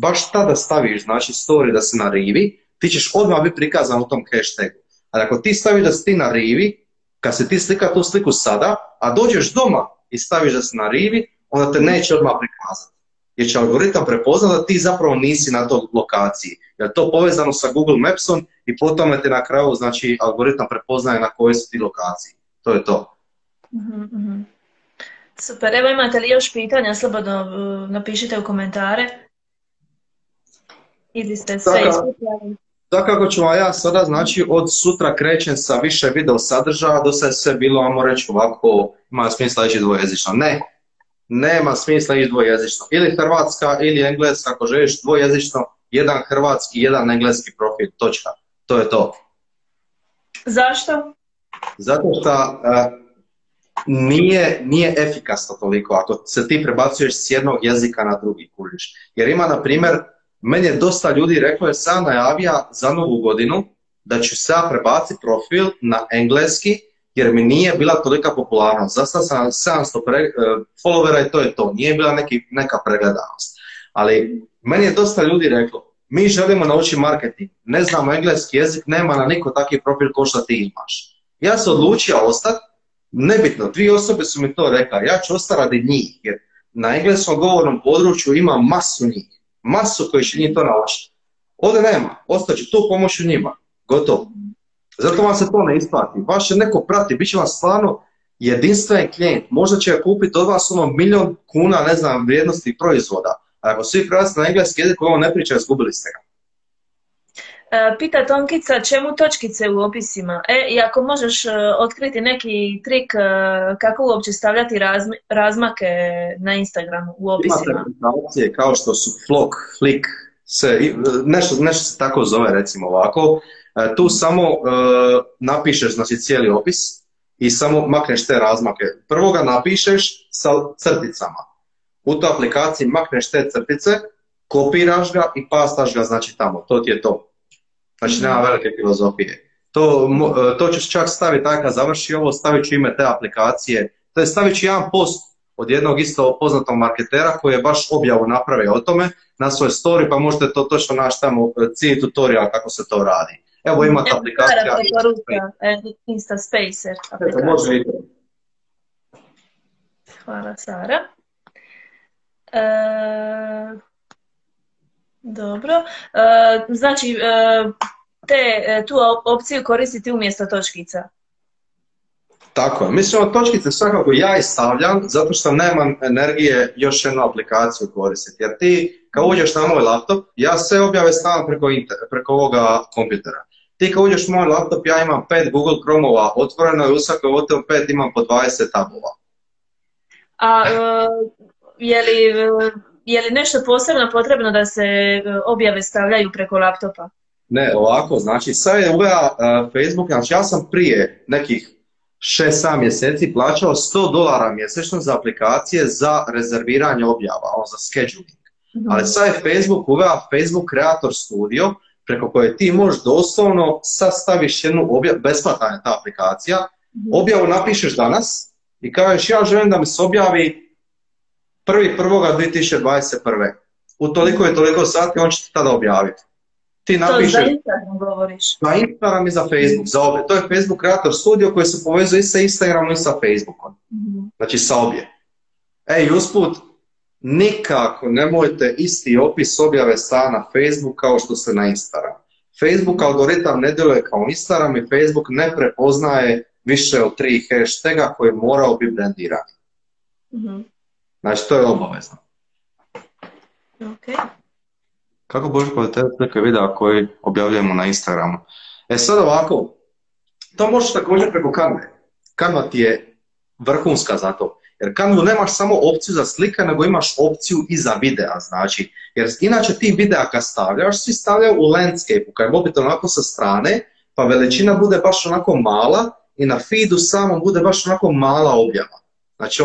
baš tada staviš, znači, storije da si na rivi, ti ćeš odmah biti prikazan u tom hashtagu. A ako ti staviš da si ti na rivi, kad se ti slika tu sliku sada, a dođeš doma i staviš da si na rivi, onda te neće odmah prikazati. Jer će algoritam prepoznati da ti zapravo nisi na toj lokaciji. Jer to je povezano sa Google Mapsom i potom te na kraju, znači, algoritam prepoznaje na kojoj su ti lokaciji. To je to. Super, evo imate li još pitanja, slobodno napišite u komentare. Ili ste sve ispisali? Dakako ću vam ja sada, znači, od sutra krećem sa više video sadržaja, do sada je sve bilo, vamo reći ovako, ima smisla ići dvojezično. Ne, nema smisla ići dvojezično. Ili hrvatska ili engleska, ako želiš dvojezično, jedan hrvatski, jedan engleski profil, točka. To je to. Zašto? Zato što nije efikasno toliko, ako se ti prebacuješ s jednog jezika na drugi, kužiš. Jer ima, na primjer, meni je dosta ljudi rekao jer sam najavija za novu godinu da ću sada prebaciti profil na engleski jer mi nije bila tolika popularnost. Zastao sam 700 followera i to je to. Nije bila neka pregledanost. Ali meni je dosta ljudi reklo, mi želimo naučiti marketing. Ne znamo engleski jezik, nema na niko takav profil ko što ti imaš. Ja sam odlučio ostati, nebitno, dvije osobe su mi to rekla, ja ću ostati radi njih jer na engleskom govornom području ima masu njih. Masu koji će njih to nalašiti. Ovdje nema, ostaću tu pomoću njima. Gotovo. Zato vam se to ne isplati. Vaš će neko prati, bit će vam stvarno jedinstven klijent. Možda će kupiti od vas ono milion kuna, ne znam, vrijednosti proizvoda. A ako svi prelazi na engleski jezik koji vam ne priča, izgubili ste ga. Pita Tomkica, čemu točkice u opisima? I ako možeš otkriti neki trik kako uopće stavljati razmake na Instagramu u opisima? Imate aplikacije kao što su Flock, Flick, nešto se tako zove, recimo ovako. Tu samo napišeš, znači, cijeli opis i samo makneš te razmake. Prvo ga napišeš sa crticama. U toj aplikaciji makneš te crtice, kopiraš ga i pastaš ga, znači, tamo. To ti je to. Znači, nema velike filozofije. To ću čak staviti, tako kad završi ovo, stavit ću ime te aplikacije. Stavit ću jedan post od jednog isto poznatog marketera koji je baš objavu napravio o tome na svoj story, pa možete to točno naći tamo cijeli tutorial kako se to radi. Evo imate aplikacija Insta Spacer. Može i to. Hvala Sara. Dobro. Znači, tu opciju koristiti umjesto točkica. Tako je. Mislim, točkice svakako ja stavljam zato što nemam energije još jednu aplikaciju koristiti. Jer ti, kad uđeš na moj laptop, ja sve objave stavljam preko ovoga kompjutera. Ti kad uđeš na moj laptop, ja imam 5 Google Chrome-ova otvoreno i u svakoj od tih 5 imam po 20 tabova. A je li nešto posebno potrebno da se objave stavljaju preko laptopa? Ne, ovako, znači sad je uveo Facebook, znači ja sam prije nekih 6-7 mjeseci plaćao $100 mjesečno za aplikacije za rezerviranje objava, za scheduling. Ali sad je Facebook uveo Facebook Creator Studio, preko koje ti možeš doslovno sastaviš jednu objavu, besplatna je ta aplikacija, objavu napišeš danas, i kažeš, ja želim da mi se objavi 1.1.2021. U toliko i toliko sati on će ti tada objaviti. Ti napišeš... To za Instagram govoriš? Za Instagram i za Facebook. Za obje. To je Facebook Creator Studio koji se povezuje i sa Instagramom i sa Facebookom. Znači sa obje. Ej, usput, nikako nemojte isti opis objave staviti na Facebook kao što ste na Instagram. Facebook algoritam ne djeluje kao Instagram i Facebook ne prepoznaje više od 3 hashtaga koji morao bi brendirati. Znači, to je obavezno. Kako boš kvalitetati neke videa koji objavljujemo na Instagramu? E sad ovako, to možeš također preko Canve. Canva ti je vrhunska za to. Jer Canva nemaš samo opciju za slika, nego imaš opciju i za videa. Znači, jer inače ti videa kad stavljaš, svi stavljaju u landscape-u, kad je mobitel onako sa strane, pa veličina bude baš onako mala, i na feedu samom bude baš onako mala objava. Znači,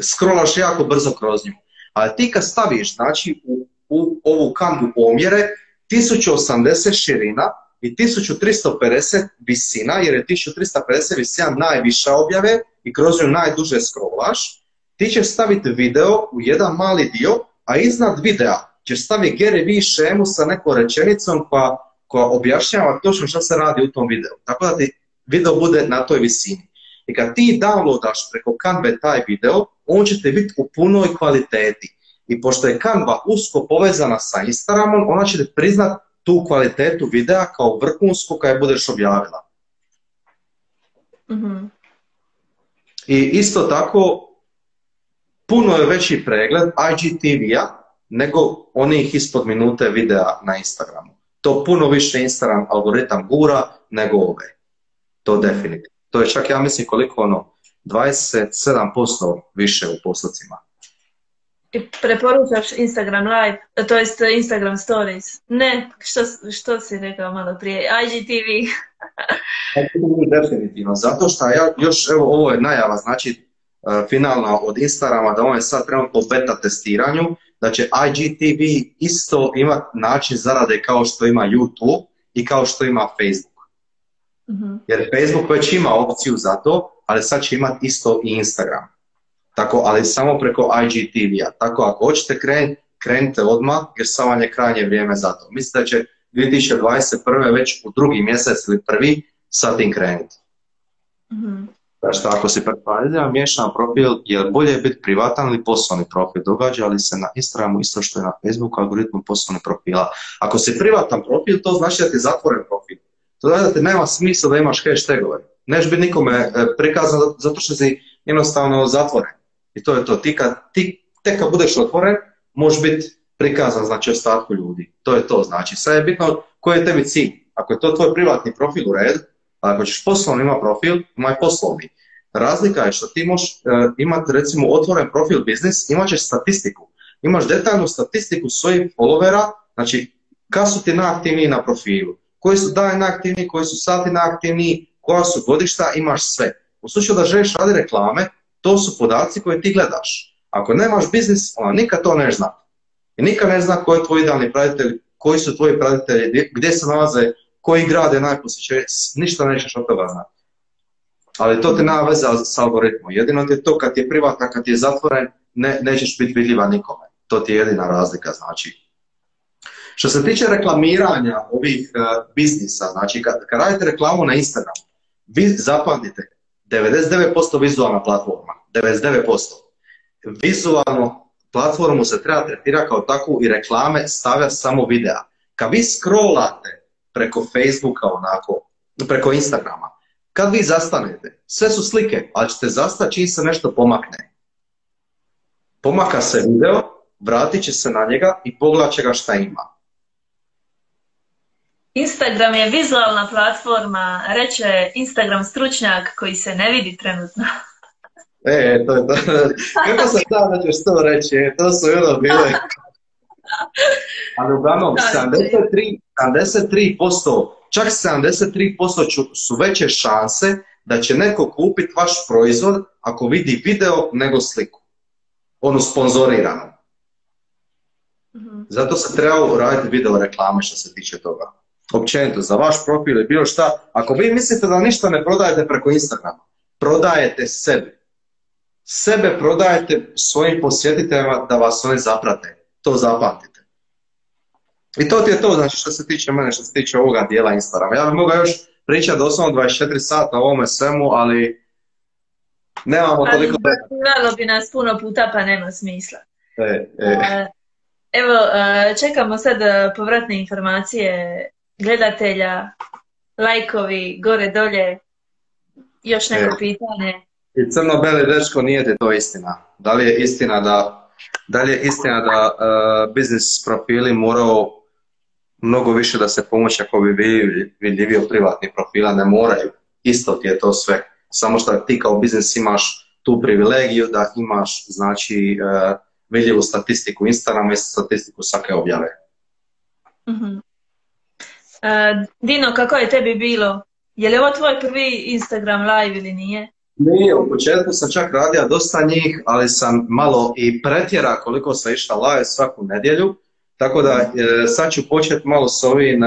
scrollaš jako brzo kroz nju. Ali ti kad staviš, znači, u ovu kanvu omjere, 1080 širina i 1350 visina, jer je 1350 visina najviša objave i kroz nju najduže scrollaš, ti ćeš staviti video u jedan mali dio, a iznad videa ćeš staviti Gary Vee šemu sa nekom rečenicom koja objašnjava točno što se radi u tom videu. Tako da ti video bude na toj visini. I kad ti downloadaš preko Canva taj video, on će te biti u punoj kvaliteti. I pošto je Canva usko povezana sa Instagramom, ona će te priznat tu kvalitetu videa kao vrhunsku kada je budeš objavila. I isto tako, puno je veći pregled IGTV-a nego onih ispod minute videa na Instagramu. To puno više Instagram algoritam gura nego ove. To definitivno. To je čak, ja mislim, koliko ono, 27% više u postocima. I preporučaš Instagram Live, to jest Instagram Stories. Ne, što si rekao malo prije, IGTV. Definitivno, zato što ja još, evo, ovo je najava, znači, finalna od Instagrama, da on je sad trenutno beta testiranju, da će IGTV isto imati način zarade kao što ima YouTube i kao što ima Facebook. Jer Facebook već ima opciju za to, ali sad će imati isto i Instagram. Tako, ali samo preko IGTV-a. Tako, ako hoćete krenuti, krenite odmah, jer sad vam je krajnje vrijeme za to. Mislim da će 2021. već u drugi mjesec ili prvi sa tim krenuti. Znači, ako si pretpostavljam miješan profil, jer bolje je biti privatan ili poslovni profil. Događa li se na Instagramu isto što je na Facebooku algoritmu poslovnih profila? Ako si privatan profil, to znači da ti je zatvoren profil. To da ti nema smisla da imaš hashtagove. Neš biti nikome prikazan zato što si jednostavno zatvoren. I to je to. Tek kad budeš otvoren, možeš biti prikazan, znači, ostatku ljudi. To je to, znači. Sad je bitno koji je tebi cilj. Ako je to tvoj privatni profil, u redu, a ako ćeš poslovni ima profil, ima i poslovni. Razlika je što ti možeš imati, recimo, otvoren profil biznis, imat ćeš statistiku. Imaš detaljnu statistiku svojih followera, znači, kad su ti naaktivniji na profilu. Koji su dani naaktivniji, koji su sati naaktivniji, koja su godišta, imaš sve. U slučaju da želiš radi reklame, to su podaci koje ti gledaš. Ako nemaš biznis, ona nikad to ne zna. I nikad ne zna koji je tvoj idealni pratitelj, koji su tvoji pratitelji, gdje se nalaze, koji grad je najposjećeniji, ništa nećeš od toga znati. ali to te nema veze sa algoritmom. Jedino ti je to kad je privatna, kad je zatvoren, nećeš biti vidljiva nikome. To ti je jedina razlika, znači. Što se tiče reklamiranja ovih biznisa, znači kad radite reklamu na Instagramu, vi zapamtite 99% vizualna platforma, 99%. Vizualno platformu se treba tretirati kao takvu i reklame stavlja samo videa. Kad vi scrollate preko Facebooka, onako, preko Instagrama, kad vi zastanete, sve su slike, ali ćete zastati čim se nešto pomakne. Pomaka se video, vratit će se na njega i pogledat će ga šta ima. Instagram je vizualna platforma, reče Instagram stručnjak koji se ne vidi trenutno. E, to je to. Kako se da nećeš to reći? To su jedno bile. Ali uglavnom, 73%, čak 73% su veće šanse da će neko kupiti vaš proizvod ako vidi video nego sliku. Ono sponzorirano. Zato se treba raditi video reklame što se tiče toga. Općenito, za vaš profil ili bilo šta. Ako vi mislite da ništa ne prodajete preko Instagrama, prodajete sebe. Sebe prodajete svojim posjetiteljima da vas oni zaprate. To zapamtite. I to ti je to, znači, što se tiče mene, što se tiče ovoga dijela Instagrama. Ja bih mogao još pričati doslovno 24 sata o ovome svemu, ali nemamo toliko... Malo bi nas puno puta, pa nema smisla. Evo, čekamo sad povratne informacije gledatelja, lajkovi, gore, dolje, još neko pitanje. I crno-beli dečko, nije ti to istina. Da li je istina da biznis profili moraju mnogo više da se pomoći ako bi vidljivi od privatnih profila? Ne moraju. Isto ti je to sve. Samo što ti kao biznis imaš tu privilegiju da imaš, znači, vidljivu statistiku Instagrama i statistiku svake objave. Dino, kako je tebi bilo? Je li ovo tvoj prvi Instagram live ili nije? Nije, u početku sam čak radio dosta njih, ali sam malo i pretjera koliko sam išla live svaku nedjelju, tako da sad ću početi malo s ovim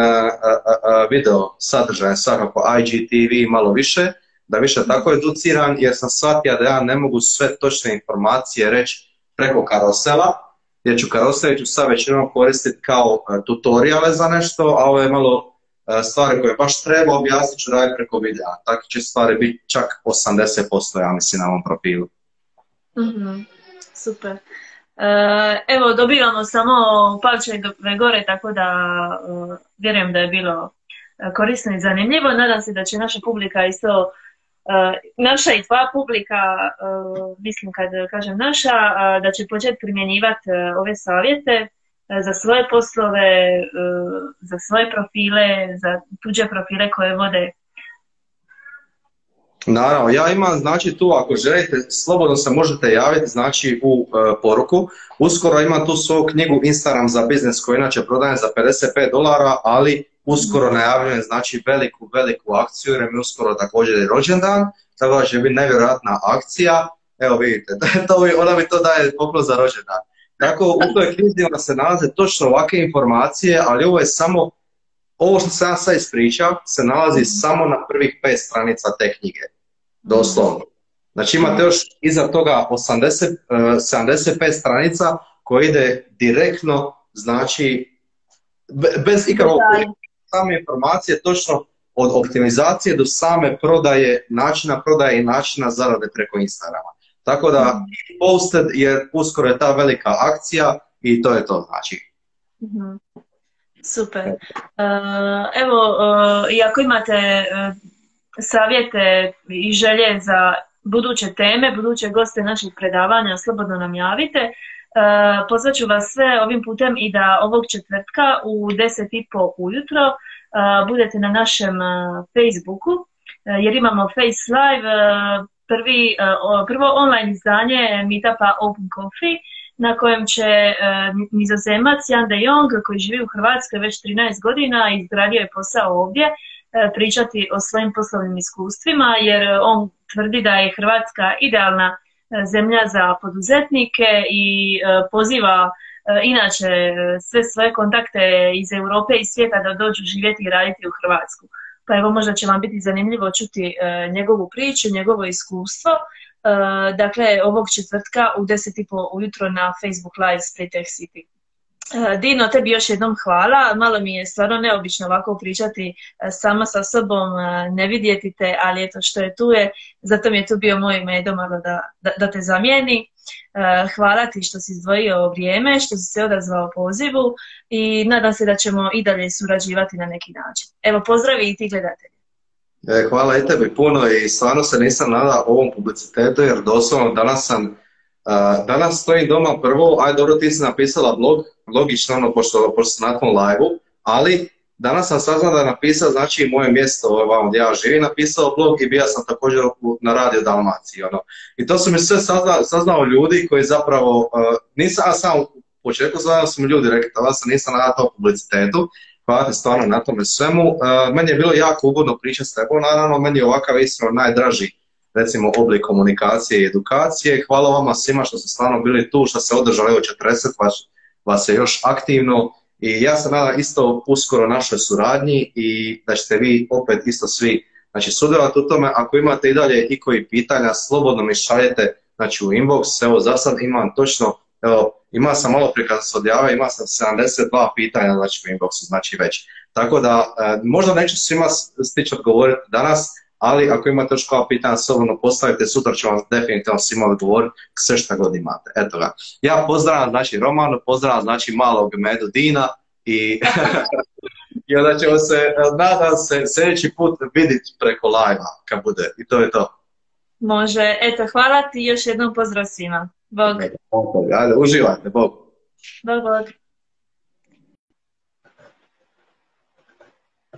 video sadržajem, svakako IGTV malo više, da više tako educiram, jer sam shvatio da ja ne mogu sve točne informacije reći preko karosela, jer ću karosele sad većinom koristiti kao tutoriale za nešto, a ovo je malo... stvari koje baš treba objasnit ću raditi preko videa. Tako će stvari biti čak 80%, ja mislim, na ovom profilu. Super. Evo, dobivamo samo palčeve gore, tako da vjerujem da je bilo korisno i zanimljivo. Nadam se da će naša publika isto, naša i tvoja publika, mislim kad kažem naša, da će početi primjenjivati ove savjete za svoje poslove, za svoje profile, za tuđe profile koje vode. Naravno, ja imam, znači, tu, ako želite, slobodno se možete javiti, znači, u poruku. Uskoro imam tu svoju knjigu Instagram za biznes, koju inače prodajem za $55, ali uskoro najavljujem, znači, veliku, veliku akciju, jer mi uskoro također je rođendan, tako da će biti nevjerojatna akcija. Evo vidite, ona mi to daje poklon za rođendan. Tako, u toj knjizi onda se nalaze točno ovakve informacije, ali ovo je samo, ovo što sam ja sad ispričao, se nalazi samo na prvih 5 stranica te knjige, doslovno. Znači imate još iza toga 75 stranica koje ide direktno, znači, bez ikakvog same informacije, točno od optimizacije do same prodaje, načina prodaje i načina zarade preko Instagrama. Tako da, posted, jer uskoro je ta velika akcija i to je to, znači. Super. Evo, i ako imate savjete i želje za buduće teme, buduće goste naših predavanja, slobodno nam javite. Pozvat ću vas sve ovim putem i da ovog četvrtka u 10:30 ujutro budete na našem Facebooku, jer imamo Face Live, prvo online izdanje meetupa Open Coffee, na kojem će Nizozemac Jan De Jong, koji živi u Hrvatskoj već 13 godina i izgradio je posao ovdje, pričati o svojim poslovnim iskustvima, jer on tvrdi da je Hrvatska idealna zemlja za poduzetnike i poziva inače sve svoje kontakte iz Europe i svijeta da dođu živjeti i raditi u Hrvatsku. pa evo možda će vam biti zanimljivo čuti njegovu priču, njegovo iskustvo. Dakle, ovog četvrtka u 10:30 ujutro na Facebook Live Split Tech City. Dino, tebi još jednom hvala, malo mi je stvarno neobično ovako pričati sama sa sobom, ne vidjeti te, ali eto što je tu je, zato mi je tu bio moj Medo malo da te zamijeni. Hvala ti što si izdvojio vrijeme, što si se odazvao pozivu i nadam se da ćemo i dalje surađivati na neki način. Evo, pozdravi i ti gledatelji. Hvala i tebi puno i stvarno se nisam nadala ovom publicitetu jer doslovno danas sam danas stojim doma prvo, aj dobro ti si napisala blog, logično ono pošto sam na tom live-u, ali danas sam saznala da je napisao, znači i moje mjesto ovamo gdje ja živim, napisao blog i bio sam također na Radio Dalmaciji. I to su mi sve saznao ljudi koji zapravo, nisam sam u početku znao su mi ljudi rekli, da sam nisam nadala to publicitetu, hvala te stvarno na tome svemu. Meni je bilo jako ugodno pričati s tebom, naravno meni je ovakav iskreno najdraži recimo oblik komunikacije i edukacije. Hvala vama svima što ste stvarno bili tu, što se održali, evo 40 vas je još aktivno i ja se nadam isto uskoro našoj suradnji i da ćete vi opet isto svi, znači, sudjelovati u tome. Ako imate i dalje i koji pitanja, slobodno mi šaljete, znači, u inbox. Evo za sad imam točno, evo, imao sam malo prije kada se odjave, imao sam 72 pitanja, znači, u inboxu, znači već. Tako da možda neću svima stići odgovoriti danas, ali ako imate još koja pitanja, slobodno postavite, sutra ću vam definitivno svima odgovoriti sve što god imate. Eto ga. Ja pozdravljam, znači, Romanu, pozdravljam, znači, malog Medu Dina i onda ćemo se, nadam se, sljedeći put vidjeti preko live-a kad bude. I to je to. Može. Eto, hvala ti i još jednom pozdrav svima. Bog. Ajde, uživajte. Bog. Bog, bog.